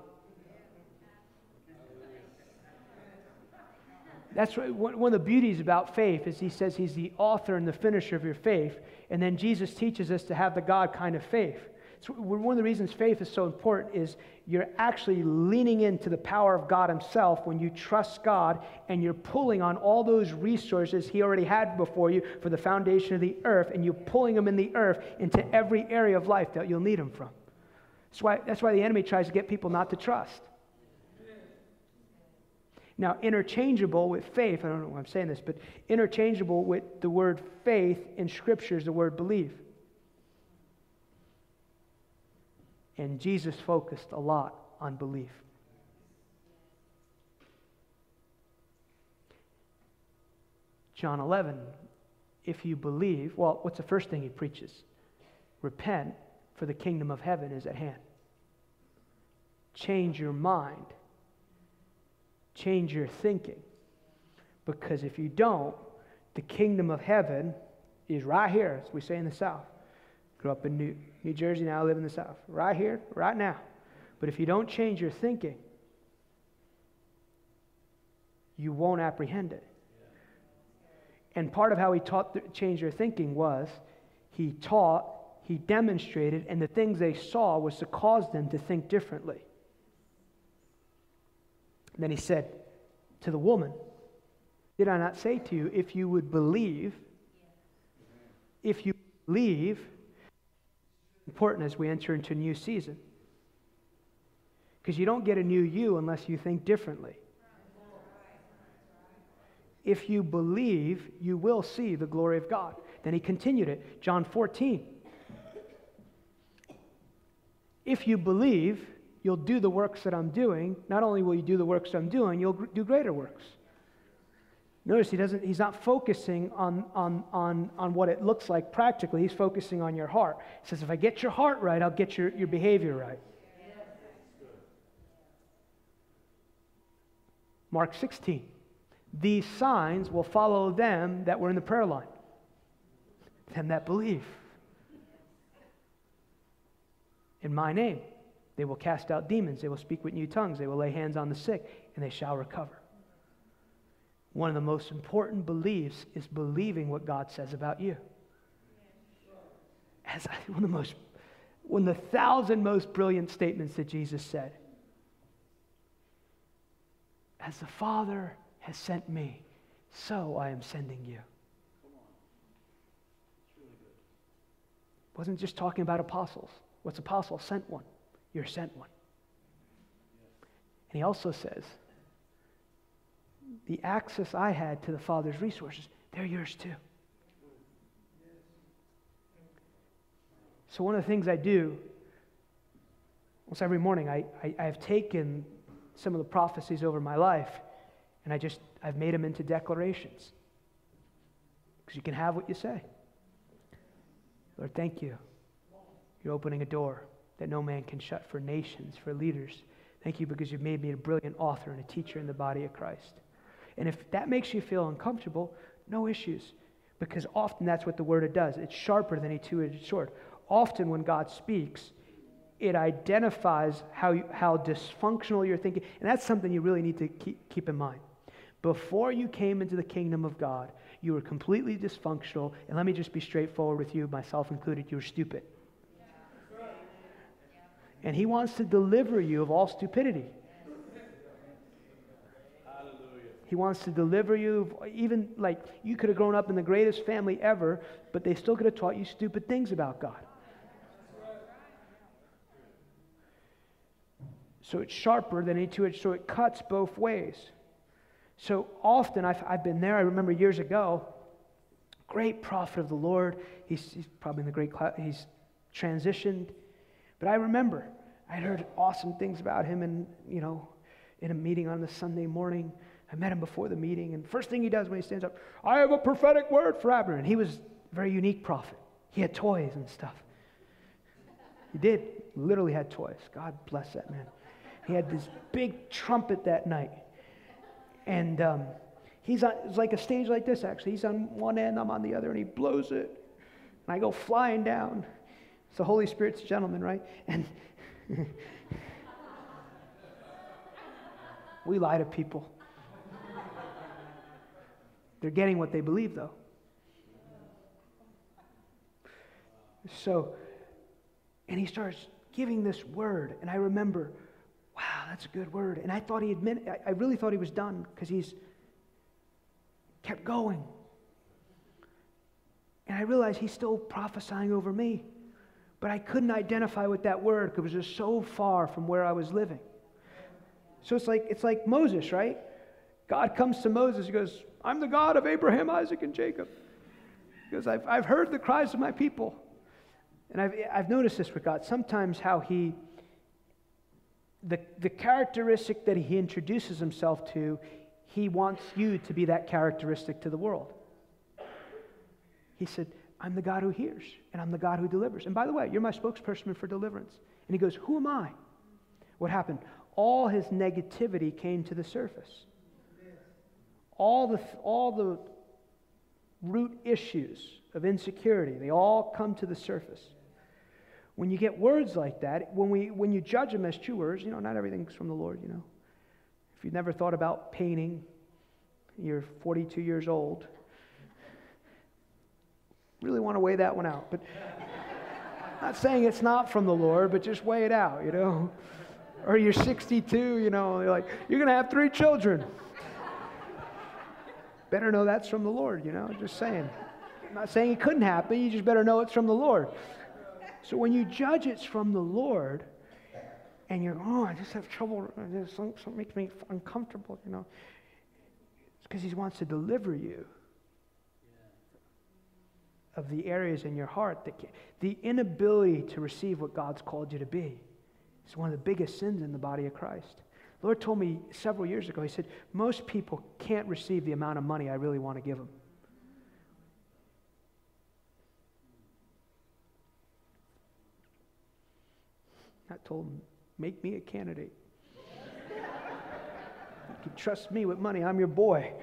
That's one of the beauties about faith is he says he's the author and the finisher of your faith. And then Jesus teaches us to have the God kind of faith. So one of the reasons faith is so important is you're actually leaning into the power of God himself when you trust God and you're pulling on all those resources he already had before you for the foundation of the earth, and you're pulling them in the earth into every area of life that you'll need them from. That's why, that's why the enemy tries to get people not to trust. Now, interchangeable with faith, I don't know why I'm saying this, but interchangeable with the word faith in Scripture is the word believe. And Jesus focused a lot on belief. John eleven, if you believe, well, what's the first thing he preaches? Repent, for the kingdom of heaven is at hand. Change your mind. Change your thinking, because if you don't, the kingdom of heaven is right here, as we say in the South. Grew up in New, New Jersey, now I live in the South. Right here, right now. But if you don't change your thinking, you won't apprehend it. And part of how he taught to change your thinking was he taught, he demonstrated, and the things they saw was to cause them to think differently. Then he said to the woman, did I not say to you, if you would believe, if you believe, important as we enter into a new season. Because you don't get a new you unless you think differently. If you believe, you will see the glory of God. Then he continued it, John fourteen. If you believe, you'll do the works that I'm doing. Not only will you do the works I'm doing, you'll do greater works. Notice he doesn't, he's not focusing on, on, on, on what it looks like practically. He's focusing on your heart. He says, if I get your heart right, I'll get your, your behavior right. Mark sixteen. These signs will follow them that were in the prayer line. Them that believe. In my name. They will cast out demons. They will speak with new tongues. They will lay hands on the sick, and they shall recover. One of the most important beliefs is believing what God says about you. As I, one of the most, one of the thousand most brilliant statements that Jesus said As the Father has sent me, so I am sending you. Come on. It's really good. Wasn't just talking about apostles. What's apostle? Sent one. You're sent one. Yes. And he also says, the access I had to the Father's resources, they're yours too. So one of the things I do, almost every morning, I, I, I have taken some of the prophecies over my life, and I just, I've made them into declarations. Because you can have what you say. Lord, thank you. You're opening a door that no man can shut for nations, for leaders. Thank you because you've made me a brilliant author and a teacher in the body of Christ. And if that makes you feel uncomfortable, no issues. Because often that's what the Word does. It's sharper than a two-edged sword. Often when God speaks, it identifies how you, how dysfunctional you're thinking. And that's something you really need to keep, keep in mind. Before you came into the kingdom of God, you were completely dysfunctional. And let me just be straightforward with you, myself included, you were stupid. Yeah. And he wants to deliver you of all stupidity. He wants to deliver you, even like you could have grown up in the greatest family ever, but they still could have taught you stupid things about God. So it's sharper than any two-edged sword. It cuts both ways. So often, I've, I've been there. I remember years ago, great prophet of the Lord. He's, he's probably in the great cloud. He's transitioned. But I remember, I'd heard awesome things about him and, you know, in a meeting on the Sunday morning. I met him before the meeting, and first thing he does when he stands up, I have a prophetic word for Abner. And he was a very unique prophet. He had toys and stuff. He did, literally had toys. God bless that man. He had this big trumpet that night. And um, he's on, it was like a stage like this, actually. He's on one end, I'm on the other, and he blows it. And I go flying down. It's the Holy Spirit's gentleman, right? And we lie to people. They're getting what they believe, though. So, and he starts giving this word, and I remember, wow, that's a good word. And I thought he admitted, I really thought he was done because he's kept going. And I realized he's still prophesying over me, but I couldn't identify with that word because it was just so far from where I was living. So it's like it's like Moses, right? God comes to Moses, he goes, I'm the God of Abraham, Isaac, and Jacob. He goes, I've, I've heard the cries of my people. And I've, I've noticed this with God, sometimes how he, the, the characteristic that he introduces himself to, he wants you to be that characteristic to the world. He said, I'm the God who hears, and I'm the God who delivers. And by the way, you're my spokesperson for deliverance. And he goes, who am I? What happened? All his negativity came to the surface. All the, all the root issues of insecurity, they all come to the surface. When you get words like that, when, we, when you judge them as true words, you know, not everything's from the Lord, you know. If you've never thought about painting, you're forty-two years old. Really want to weigh that one out. But not saying it's not from the Lord, but just weigh it out, you know. Or you're sixty-two, you know, you're like, you're going to have three children. Better know that's from the Lord, you know, just saying. I'm not saying it couldn't happen, you just better know it's from the Lord. So when you judge it's from the Lord, and you're, oh, I just have trouble, something makes me uncomfortable, you know. It's because he wants to deliver you of the areas in your heart that can, the inability to receive what God's called you to be is one of the biggest sins in the body of Christ. The Lord told me several years ago, he said, most people can't receive the amount of money I really want to give them. I told him, make me a candidate. You can trust me with money, I'm your boy.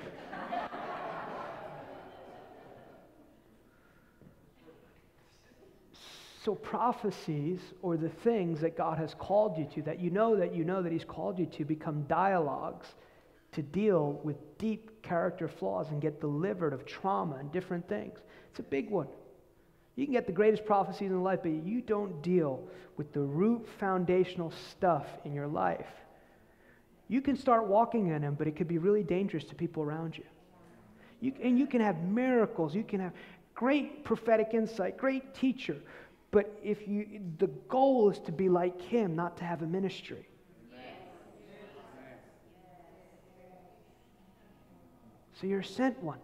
So prophecies, or the things that God has called you to, that you know that you know that he's called you to, become dialogues to deal with deep character flaws and get delivered of trauma and different things. It's a big one. You can get the greatest prophecies in life, but you don't deal with the root foundational stuff in your life. You can start walking in Him, but it could be really dangerous to people around you. You and you can have miracles. You can have great prophetic insight, great teacher. But if you, the goal is to be like Him, not to have a ministry. So you're sent one.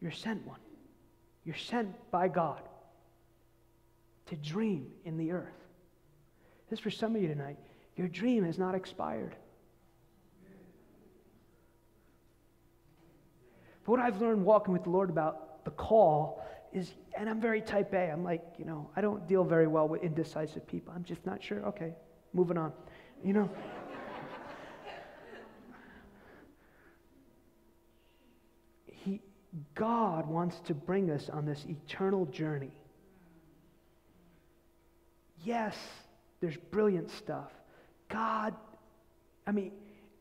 You're sent one. You're sent by God to dream in the earth. This is for some of you tonight. Your dream has not expired. But what I've learned walking with the Lord about the call is, and I'm very type A. I'm like, you know, I don't deal very well with indecisive people. I'm just not sure. Okay, moving on. You know. He, God wants to bring us on this eternal journey. Yes, there's brilliant stuff. God, I mean,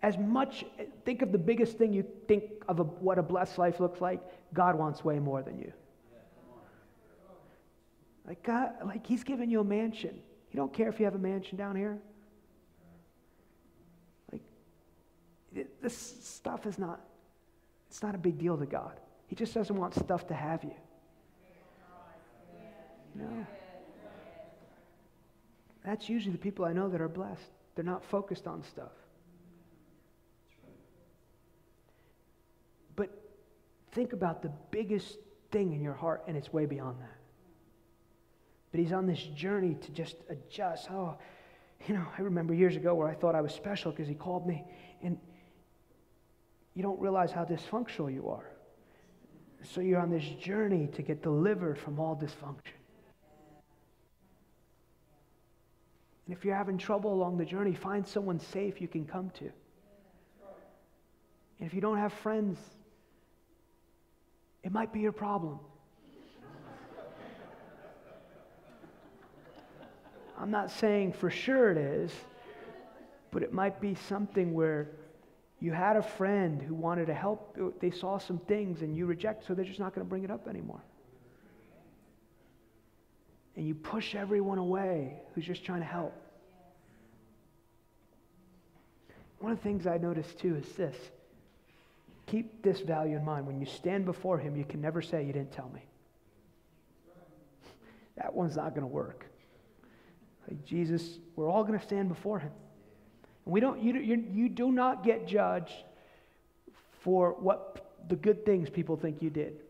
as much, think of the biggest thing you think of a, what a blessed life looks like. God wants way more than you. Like God, like He's giving you a mansion. He don't care if you have a mansion down here. Like it, this stuff is not, it's not a big deal to God. He just doesn't want stuff to have you. You know? That's usually the people I know that are blessed. They're not focused on stuff. But think about the biggest thing in your heart, and it's way beyond that. But He's on this journey to just adjust. Oh, you know, I remember years ago where I thought I was special because He called me, and you don't realize how dysfunctional you are. So you're on this journey to get delivered from all dysfunction. And if you're having trouble along the journey, find someone safe you can come to. And if you don't have friends, it might be your problem. I'm not saying for sure it is, but it might be something where you had a friend who wanted to help, they saw some things and you reject, so they're just not going to bring it up anymore. And you push everyone away who's just trying to help. One of the things I noticed too is this. Keep this value in mind. When you stand before Him, you can never say, "You didn't tell me." That one's not going to work. Like Jesus, we're all going to stand before Him. And we don't, you, you, you do not get judged for what the good things people think you did.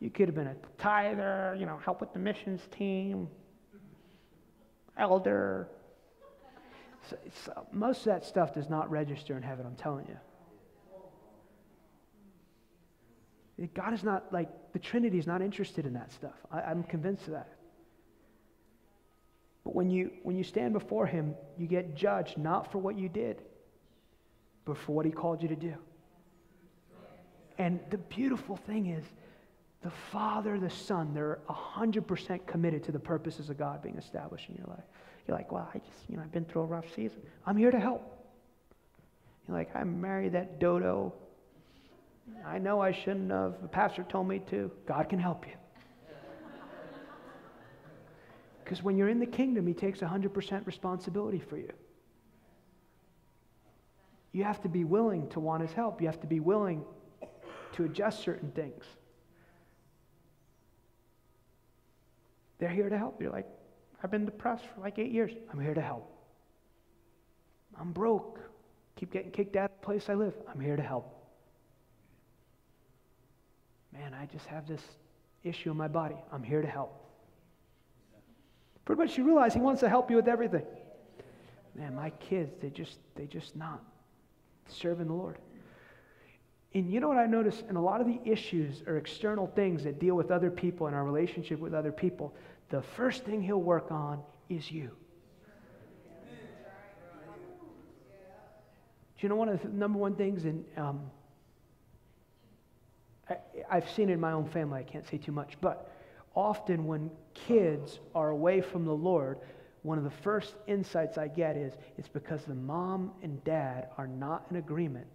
You could have been a tither, you know, help with the missions team, elder. So, so most of that stuff does not register in heaven, I'm telling you. God is not, like, the Trinity is not interested in that stuff. I, I'm convinced of that. But when you, when you stand before Him, you get judged not for what you did, but for what He called you to do. And the beautiful thing is, the Father, the Son, they're one hundred percent committed to the purposes of God being established in your life. You're like, well, I just, you know, I've been through a rough season. I'm here to help. You're like, I married that dodo. I know I shouldn't have. The pastor told me to. God can help you. Because when you're in the kingdom, He takes one hundred percent responsibility for you. You have to be willing to want His help. You have to be willing to adjust certain things. They're here to help. You're like, I've been depressed for like eight years. I'm here to help. I'm broke. Keep getting kicked out of the place I live. I'm here to help. Man, I just have this issue in my body. I'm here to help. Pretty much you realize He wants to help you with everything. Man, my kids, they just, they just not serving the Lord. And you know what I notice? In a lot of the issues or external things that deal with other people and our relationship with other people, the first thing He'll work on is you. Do you know one of the number one things in, um, I, I've seen it in my own family, I can't say too much, but often when kids are away from the Lord, one of the first insights I get is it's because the mom and dad are not in agreement.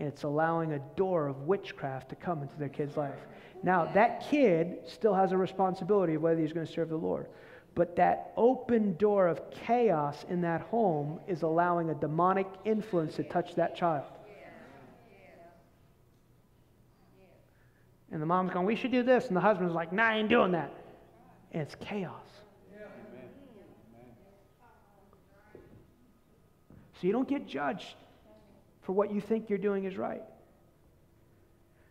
And it's allowing a door of witchcraft to come into their kid's life. Now, that kid still has a responsibility of whether he's going to serve the Lord. But that open door of chaos in that home is allowing a demonic influence to touch that child. And the mom's going, we should do this. And the husband's like, nah, I ain't doing that. And it's chaos. So you don't get judged for what you think you're doing is right.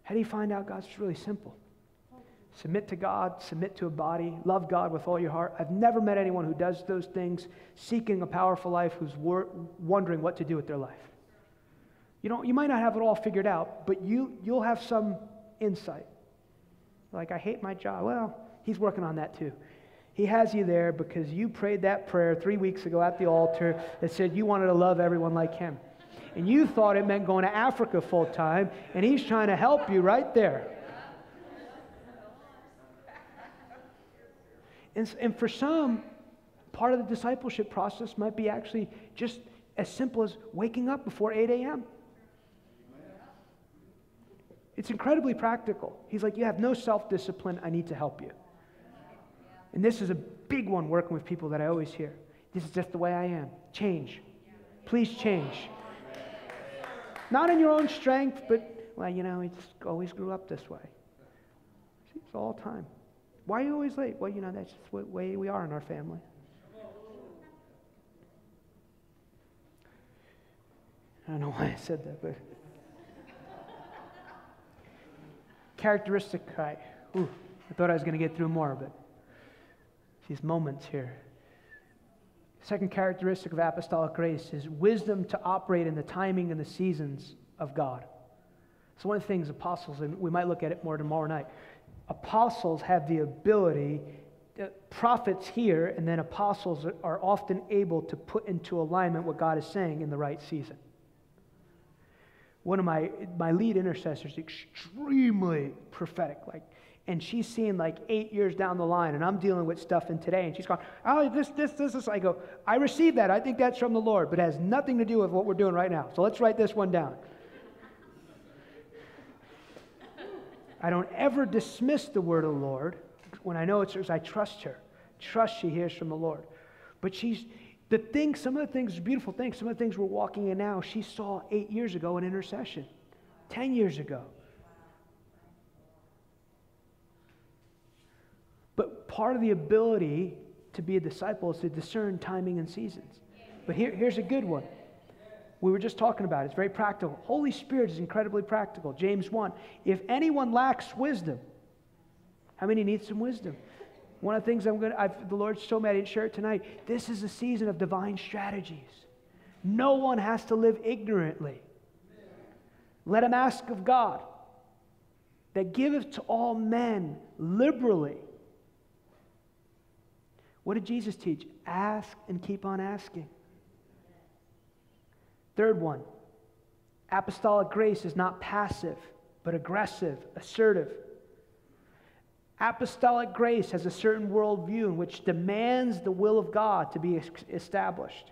How do you find out God's? It's really simple. Submit to God, submit to a body, love God with all your heart. I've never met anyone who does those things, seeking a powerful life, who's wor- wondering what to do with their life. You don't, you might not have it all figured out, but you, you'll have some insight. Like, I hate my job. Well, he's working on that too. He has you there because you prayed that prayer three weeks ago at the altar that said you wanted to love everyone like him. And you thought it meant going to Africa full time, and he's trying to help you right there. And, and for some, part of the discipleship process might be actually just as simple as waking up before eight a.m. It's incredibly practical. He's like, you have no self-discipline. I need to help you. And this is a big one working with people that I always hear. This is just the way I am. Change. Please change. Not in your own strength, but, well, you know, he just always grew up this way. It's all the time. Why are you always late? Well, you know, that's just the way we are in our family. I don't know why I said that, but... Characteristic, I, ooh, I thought I was going to get through more, but these moments here. Second characteristic of apostolic grace is wisdom to operate in the timing and the seasons of God. So one of the things apostles, and we might look at it more tomorrow night, apostles have the ability, uh, prophets here, and then apostles are often able to put into alignment what God is saying in the right season. One of my my lead intercessors, extremely prophetic, like, and she's seeing like eight years down the line, and I'm dealing with stuff in today, and she's going, oh, this, this, this, this. I go, I received that. I think that's from the Lord, but it has nothing to do with what we're doing right now. So let's write this one down. I don't ever dismiss the word of the Lord. When I know it's hers, I trust her. Trust she hears from the Lord. But she's, the thing, some of the things, beautiful things, some of the things we're walking in now, she saw eight years ago in intercession, ten years ago. But part of the ability to be a disciple is to discern timing and seasons. But here, here's a good one. We were just talking about it. It's very practical. Holy Spirit is incredibly practical. James one, if anyone lacks wisdom, how many need some wisdom? One of the things I'm going to, I've, the Lord's told me I didn't share it tonight, this is a season of divine strategies. No one has to live ignorantly. Let him ask of God that giveth to all men liberally. What did Jesus teach? Ask and keep on asking. Third one, apostolic grace is not passive, but aggressive, assertive. Apostolic grace has a certain worldview in which demands the will of God to be established.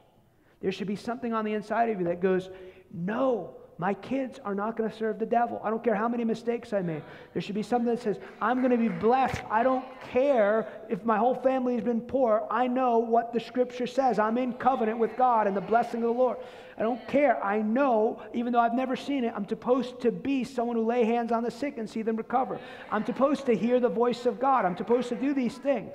There should be something on the inside of you that goes, no, my kids are not going to serve the devil. I don't care how many mistakes I made. There should be something that says, I'm going to be blessed. I don't care if my whole family has been poor. I know what the Scripture says. I'm in covenant with God and the blessing of the Lord. I don't care. I know, even though I've never seen it, I'm supposed to be someone who lay hands on the sick and see them recover. I'm supposed to hear the voice of God. I'm supposed to do these things.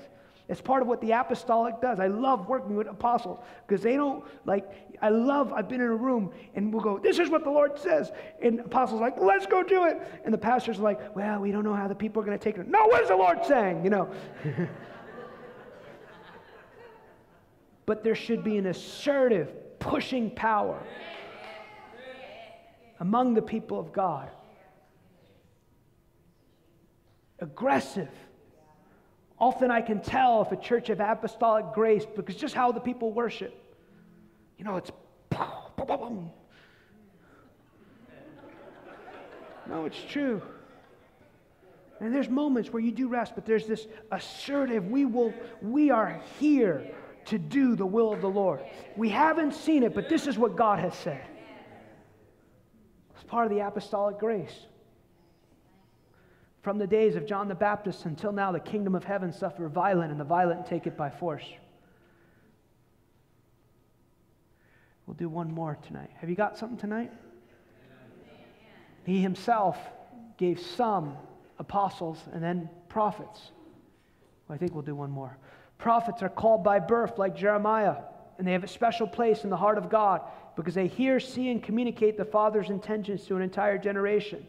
It's part of what the apostolic does. I love working with apostles because they don't, like, I love, I've been in a room and we'll go, this is what the Lord says. And apostles are like, let's go do it. And the pastor's like, well, we don't know how the people are going to take it. No, what is the Lord saying? You know. But there should be an assertive, pushing power among the people of God. Aggressive. Often I can tell if a church of apostolic grace because just how the people worship. You know, it's... No, it's true. And there's moments where you do rest, but there's this assertive, we will, we are here to do the will of the Lord. We haven't seen it, but this is what God has said. It's part of the apostolic grace. From the days of John the Baptist until now, the kingdom of heaven suffer violent, and the violent take it by force. We'll do one more tonight. Have you got something tonight? He himself gave some apostles and then prophets. Well, I think we'll do one more. Prophets are called by birth, like Jeremiah, and they have a special place in the heart of God because they hear, see, and communicate the Father's intentions to an entire generation.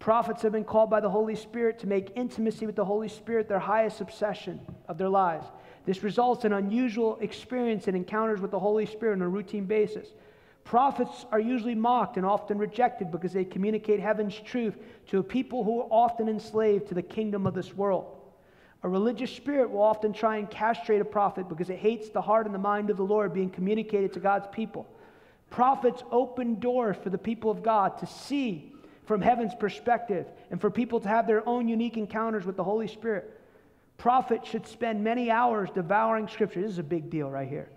Prophets have been called by the Holy Spirit to make intimacy with the Holy Spirit their highest obsession of their lives. This results in unusual experience and encounters with the Holy Spirit on a routine basis. Prophets are usually mocked and often rejected because they communicate heaven's truth to a people who are often enslaved to the kingdom of this world. A religious spirit will often try and castrate a prophet because it hates the heart and the mind of the Lord being communicated to God's people. Prophets open doors for the people of God to see from heaven's perspective and for people to have their own unique encounters with the Holy Spirit. Prophets should spend many hours devouring Scripture. This is a big deal right here,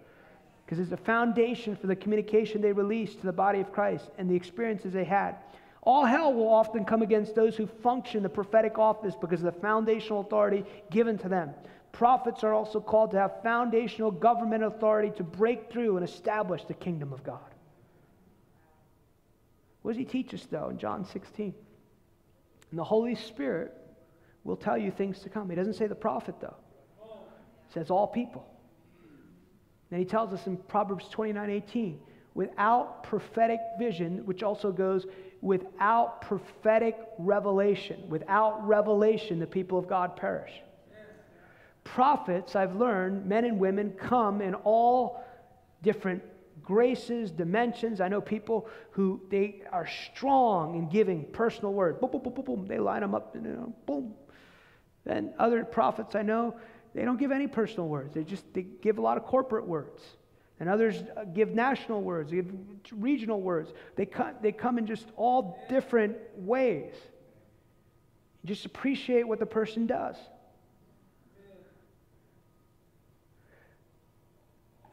because it's a foundation for the communication they released to the body of Christ and the experiences they had. All hell will often come against those who function the prophetic office because of the foundational authority given to them. Prophets are also called to have foundational government authority to break through and establish the kingdom of God. What does he teach us, though, in John sixteen? And the Holy Spirit will tell you things to come. He doesn't say the prophet, though. He says all people. And he tells us in Proverbs twenty-nine eighteen, without prophetic vision, which also goes without prophetic revelation, without revelation, the people of God perish. Yes. Prophets, I've learned, men and women come in all different graces, dimensions. I know people who, they are strong in giving personal words. Boom, boom, boom, boom, boom. They line them up, and, you know, boom. Then other prophets I know, they don't give any personal words. They just they give a lot of corporate words. And others give national words, give regional words. They come, they come in just all different ways. You just appreciate what the person does.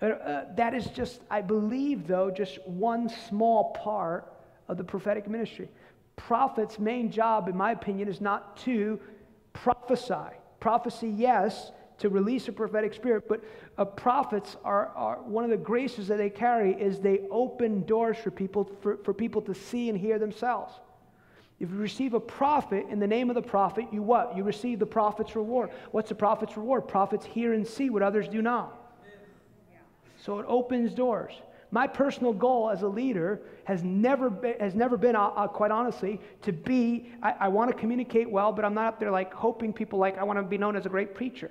Uh, that is just, I believe, though, just one small part of the prophetic ministry. Prophet's main job, in my opinion, is not to prophesy. Prophecy, yes, to release a prophetic spirit, but uh, prophets are, are one of the graces that they carry is they open doors for people for, for people to see and hear themselves. If you receive a prophet in the name of the prophet, you what? You receive the prophet's reward. What's the prophet's reward? Prophets hear and see what others do not. So it opens doors. My personal goal as a leader has never been, has never been uh, uh, quite honestly, to be, I, I want to communicate well, but I'm not up there like hoping people like, I want to be known as a great preacher.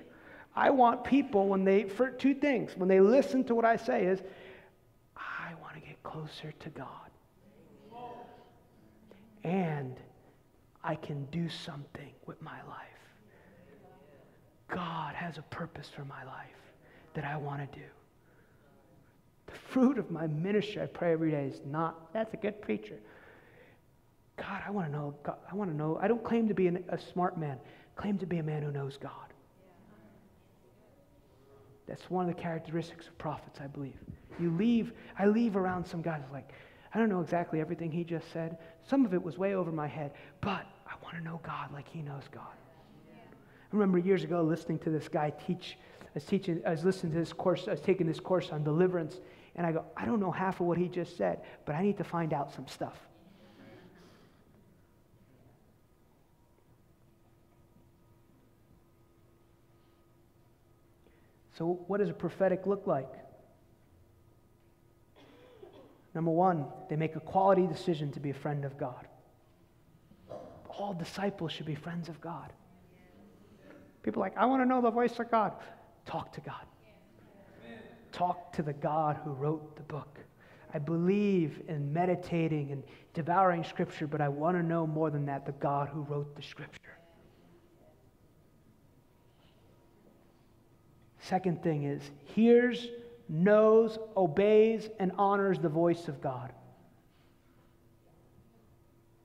I want people when they, for two things, when they listen to what I say is, I want to get closer to God. And I can do something with my life. God has a purpose for my life that I want to do. The fruit of my ministry, I pray every day, is not, that's a good preacher. God, I want to know, God, I want to know, I don't claim to be an, a smart man, I claim to be a man who knows God. That's one of the characteristics of prophets, I believe. You leave, I leave around some guys like, I don't know exactly everything he just said. Some of it was way over my head, but I want to know God like he knows God. Yeah. I remember years ago listening to this guy teach, I was teaching, I was listening to this course, I was taking this course on deliverance, and I go, I don't know half of what he just said, but I need to find out some stuff. So what does a prophetic look like? Number one, they make a quality decision to be a friend of God. All disciples should be friends of God. People are like, I want to know the voice of God. Talk to God. Talk to the God who wrote the book. I believe in meditating and devouring Scripture, but I want to know more than that, the God who wrote the Scripture. Second thing is, hears, knows, obeys, and honors the voice of God.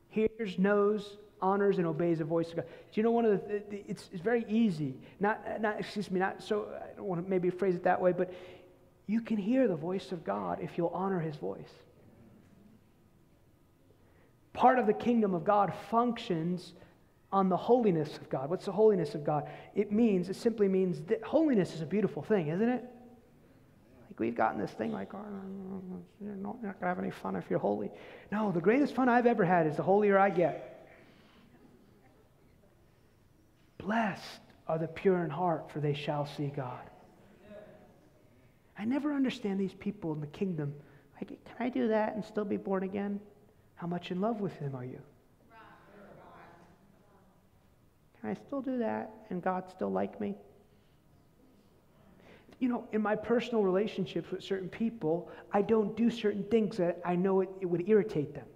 Hears, knows, honors, and obeys the voice of God. Do you know one of the, it's, it's very easy, not, not, excuse me, not so, I don't want to maybe phrase it that way, but you can hear the voice of God if you'll honor His voice. Part of the kingdom of God functions on the holiness of God. What's the holiness of God? It means, it simply means that holiness is a beautiful thing, isn't it? Like we've gotten this thing like, oh, you're not going to have any fun if you're holy. No, the greatest fun I've ever had is the holier I get. Blessed are the pure in heart, for they shall see God. I never understand these people in the kingdom. Like, can I do that and still be born again? How much in love with Him are you? Can I still do that and God still like me? You know, in my personal relationships with certain people, I don't do certain things that I know it, it would irritate them.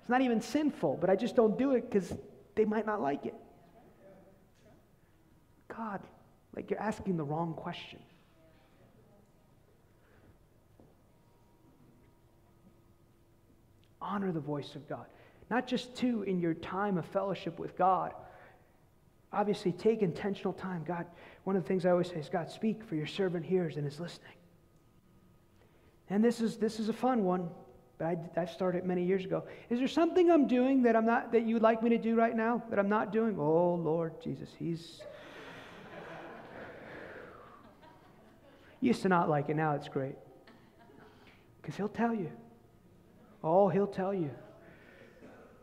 It's not even sinful, but I just don't do it because they might not like it. God, like you're asking the wrong question. Honor the voice of God. Not just to in your time of fellowship with God. Obviously, take intentional time. God, one of the things I always say is, God, speak, for your servant hears and is listening. And this is this is a fun one, but I, I started many years ago. Is there something I'm doing that I'm not that you'd like me to do right now that I'm not doing? Oh Lord Jesus, he's used to not like it. Now it's great because he'll tell you. Oh, he'll tell you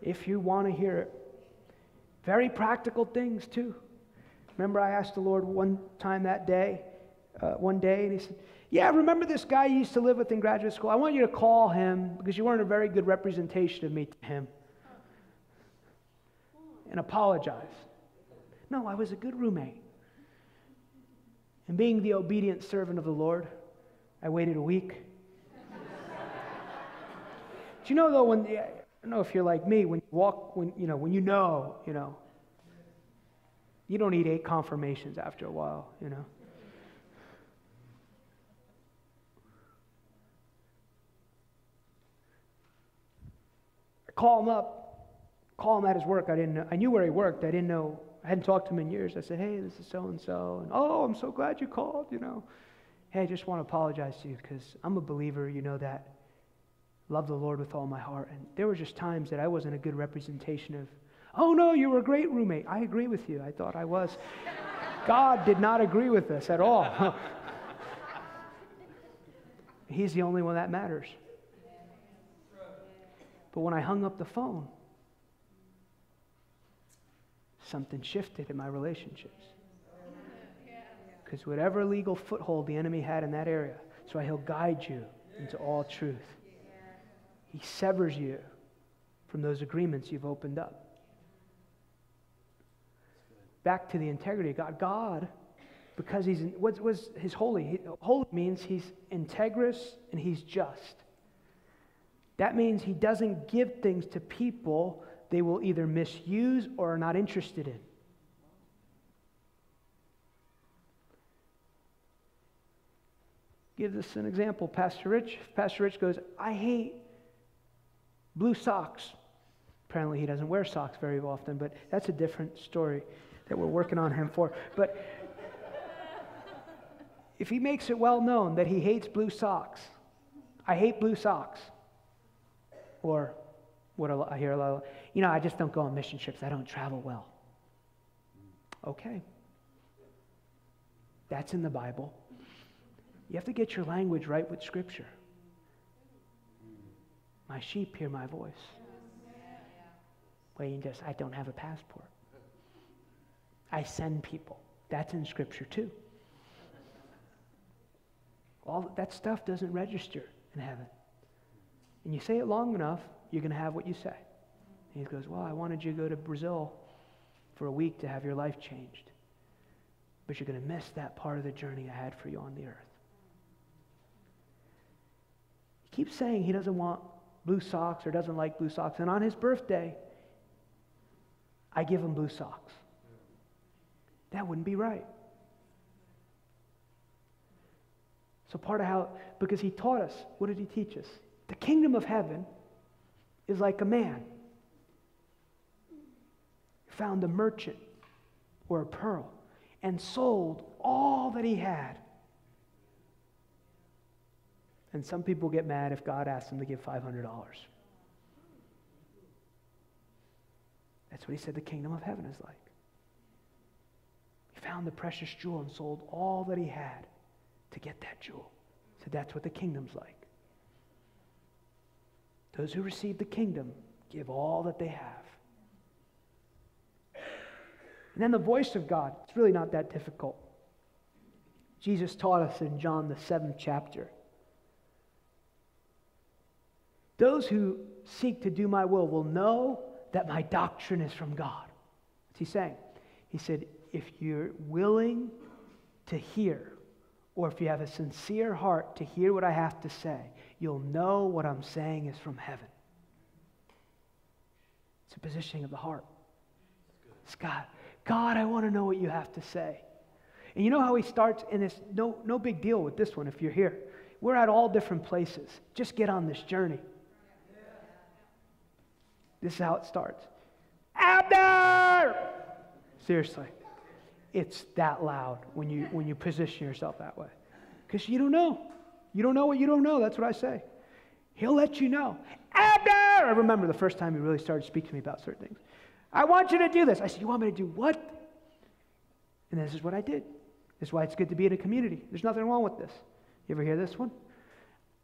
if you want to hear it. Very practical things, too. Remember, I asked the Lord one time that day, uh, one day, and he said, yeah, remember this guy you used to live with in graduate school? I want you to call him because you weren't a very good representation of me to him. And apologize. No, I was a good roommate. And being the obedient servant of the Lord, I waited a week. Do you know, though, when... The, I don't know if you're like me, when you walk, when you know, when you know, you know, you don't need eight confirmations after a while, you know. I call him up, call him at his work. I didn't know, I knew where he worked. I didn't know, I hadn't talked to him in years. I said, hey, this is so-and-so, and oh, I'm so glad you called, you know. Hey, I just want to apologize to you because I'm a believer, you know that. Love the Lord with all my heart. And there were just times that I wasn't a good representation of, oh no, you were a great roommate. I agree with you. I thought I was. God did not agree with us at all. He's the only one that matters. But when I hung up the phone, something shifted in my relationships. Because whatever legal foothold the enemy had in that area, so he'll guide you into all truth. He severs you from those agreements you've opened up. Back to the integrity of God. God, because he's, what was his holy? He, holy means he's integrous and he's just. That means he doesn't give things to people they will either misuse or are not interested in. Give this an example, Pastor Rich. Pastor Rich goes, I hate blue socks. Apparently he doesn't wear socks very often, but that's a different story that we're working on him for. But if he makes it well known that he hates blue socks, I hate blue socks. Or what I hear a lot of, you know, I just don't go on mission trips. I don't travel well. Okay. That's in the Bible. You have to get your language right with Scripture. My sheep hear my voice. Well, you just, I don't have a passport. I send people. That's in Scripture too. All that stuff doesn't register in heaven. And you say it long enough, you're going to have what you say. And he goes, well, I wanted you to go to Brazil for a week to have your life changed. But you're going to miss that part of the journey I had for you on the earth. He keeps saying he doesn't want blue socks or doesn't like blue socks. And on his birthday, I give him blue socks. That wouldn't be right. So part of how, because he taught us, what did he teach us? The kingdom of heaven is like a man found a merchant or a pearl and sold all that he had. And some people get mad if God asks them to give five hundred dollars. That's what he said the kingdom of heaven is like. He found the precious jewel and sold all that he had to get that jewel. He said that's what the kingdom's like. Those who receive the kingdom give all that they have. And then the voice of God, it's really not that difficult. Jesus taught us in John the seventh chapter. Those who seek to do my will will know that my doctrine is from God. What's he saying? He said, if you're willing to hear, or if you have a sincere heart to hear what I have to say, you'll know what I'm saying is from heaven. It's a positioning of the heart. It's God. God, I want to know what you have to say. And you know how he starts, and it's no, no big deal with this one if you're here. We're at all different places. Just get on this journey. This is how it starts. Abner! Seriously. It's that loud when you, when you position yourself that way. Because you don't know. You don't know what you don't know. That's what I say. He'll let you know. Abner! I remember the first time he really started speaking to me about certain things. I want you to do this. I said, you want me to do what? And this is what I did. This is why it's good to be in a community. There's nothing wrong with this. You ever hear this one?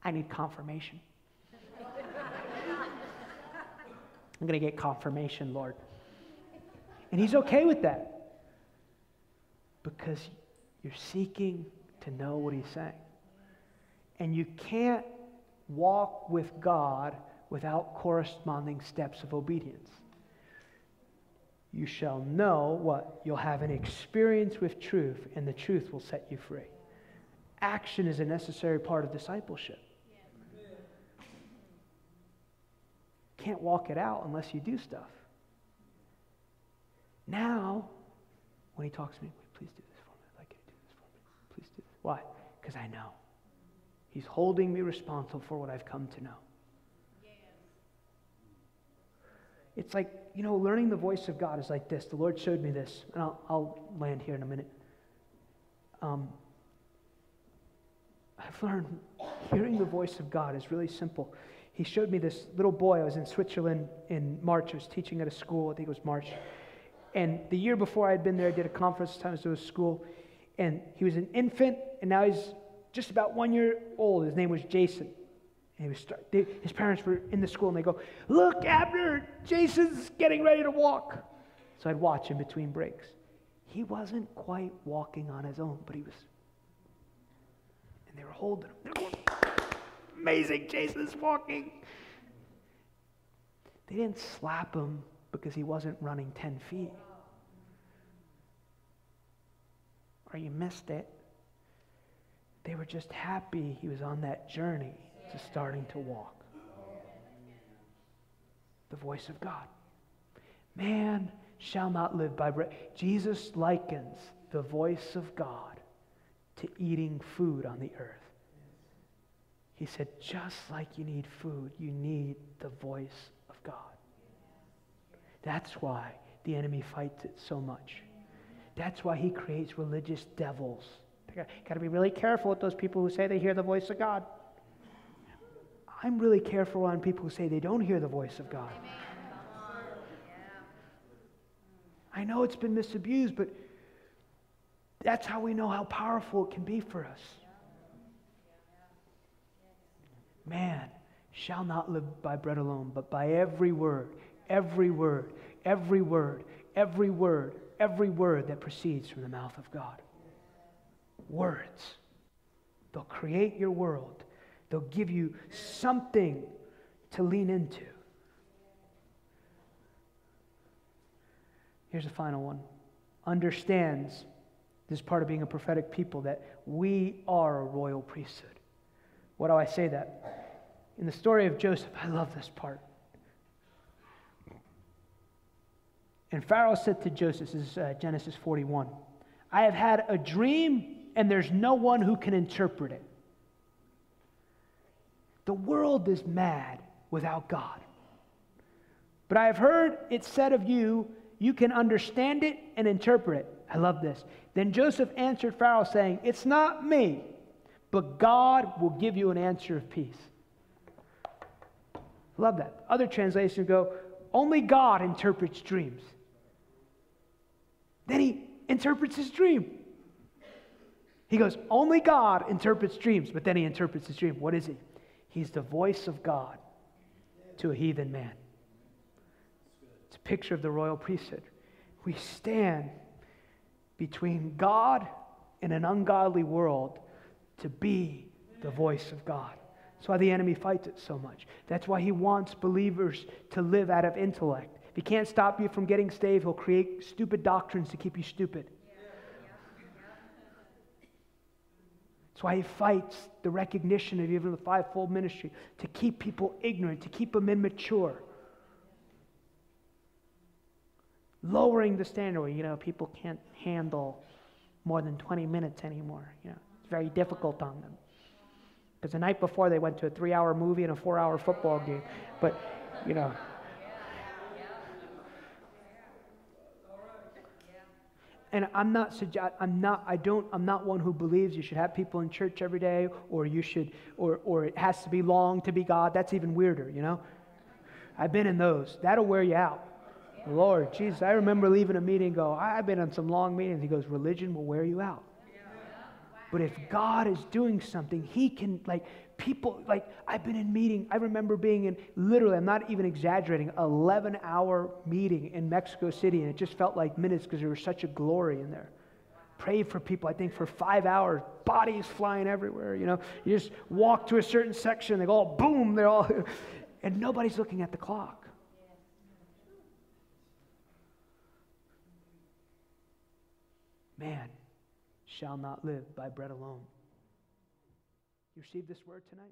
I need confirmation. I'm going to get confirmation, Lord. And he's okay with that. Because you're seeking to know what he's saying. And you can't walk with God without corresponding steps of obedience. You shall know what? You'll have an experience with truth, and the truth will set you free. Action is a necessary part of discipleship. You can't walk it out unless you do stuff. Now, when he talks to me, please do this for me. I'd like you to do this for me. Please do this. Why? Because I know. He's holding me responsible for what I've come to know. It's like, you know, learning the voice of God is like this. The Lord showed me this, and I'll, I'll land here in a minute. Um, I've learned hearing the voice of God is really simple. He showed me this little boy. I was in Switzerland in March. I was teaching at a school. I think it was March. And the year before I had been there, I did a conference times to a school. And he was an infant, and now he's just about one year old. His name was Jason. And he was start, they, his parents were in the school, and they go, look, Abner, Jason's getting ready to walk. So I'd watch him between breaks. He wasn't quite walking on his own, but he was. And they were holding him. They were going, amazing, Jason's walking. They didn't slap him because he wasn't running ten feet. Or you missed it. They were just happy he was on that journey. To starting to walk. The voice of God. Man shall not live by bread. Jesus likens the voice of God to eating food on the earth. He said, just like you need food, you need the voice of God. That's why the enemy fights it so much. That's why he creates religious devils. You've got to be really careful with those people who say they hear the voice of God. I'm really careful on people who say they don't hear the voice of God. Amen. I know it's been misused, but that's how we know how powerful it can be for us. Man shall not live by bread alone, but by every word, every word, every word, every word, every word that proceeds from the mouth of God. Words. They'll create your world. They'll give you something to lean into. Here's the final one. Understands, this is part of being a prophetic people, that we are a royal priesthood. Why do I say that? In the story of Joseph, I love this part. And Pharaoh said to Joseph, this is uh, Genesis forty-one, I have had a dream and there's no one who can interpret it. The world is mad without God. But I have heard it said of you, you can understand it and interpret it. I love this. Then Joseph answered Pharaoh saying, it's not me, but God will give you an answer of peace. I love that. Other translations go, Only God interprets dreams. Then he interprets his dream. He goes, only God interprets dreams, but then he interprets his dream. What is he? He's the voice of God to a heathen man. It's a picture of the royal priesthood. We stand between God and an ungodly world to be the voice of God. That's why the enemy fights it so much. That's why he wants believers to live out of intellect. If he can't stop you from getting saved, he'll create stupid doctrines to keep you stupid. That's why he fights the recognition of even the fivefold ministry, to keep people ignorant, to keep them immature. Lowering the standard where, you know, people can't handle more than twenty minutes anymore. You know, it's very difficult on them. Because the night before they went to a three-hour movie and a four-hour football game. But, you know. And I'm not, I'm not, I don't, I'm not one who believes you should have people in church every day, or you should, or, or it has to be long to be God. That's even weirder, you know? I've been in those. That'll wear you out. Yeah. Lord, Jesus, I remember leaving a meeting and go, I've been in some long meetings. He goes, religion will wear you out. Yeah. But if God is doing something, he can, like, people, like, I've been in meeting, I remember being in, literally, I'm not even exaggerating, eleven-hour meeting in Mexico City, and it just felt like minutes because there was such a glory in there. Prayed for people, I think, for five hours, bodies flying everywhere, you know. You just walk to a certain section, they go, oh, boom, they're all, and nobody's looking at the clock. Man shall not live by bread alone. You received this word tonight?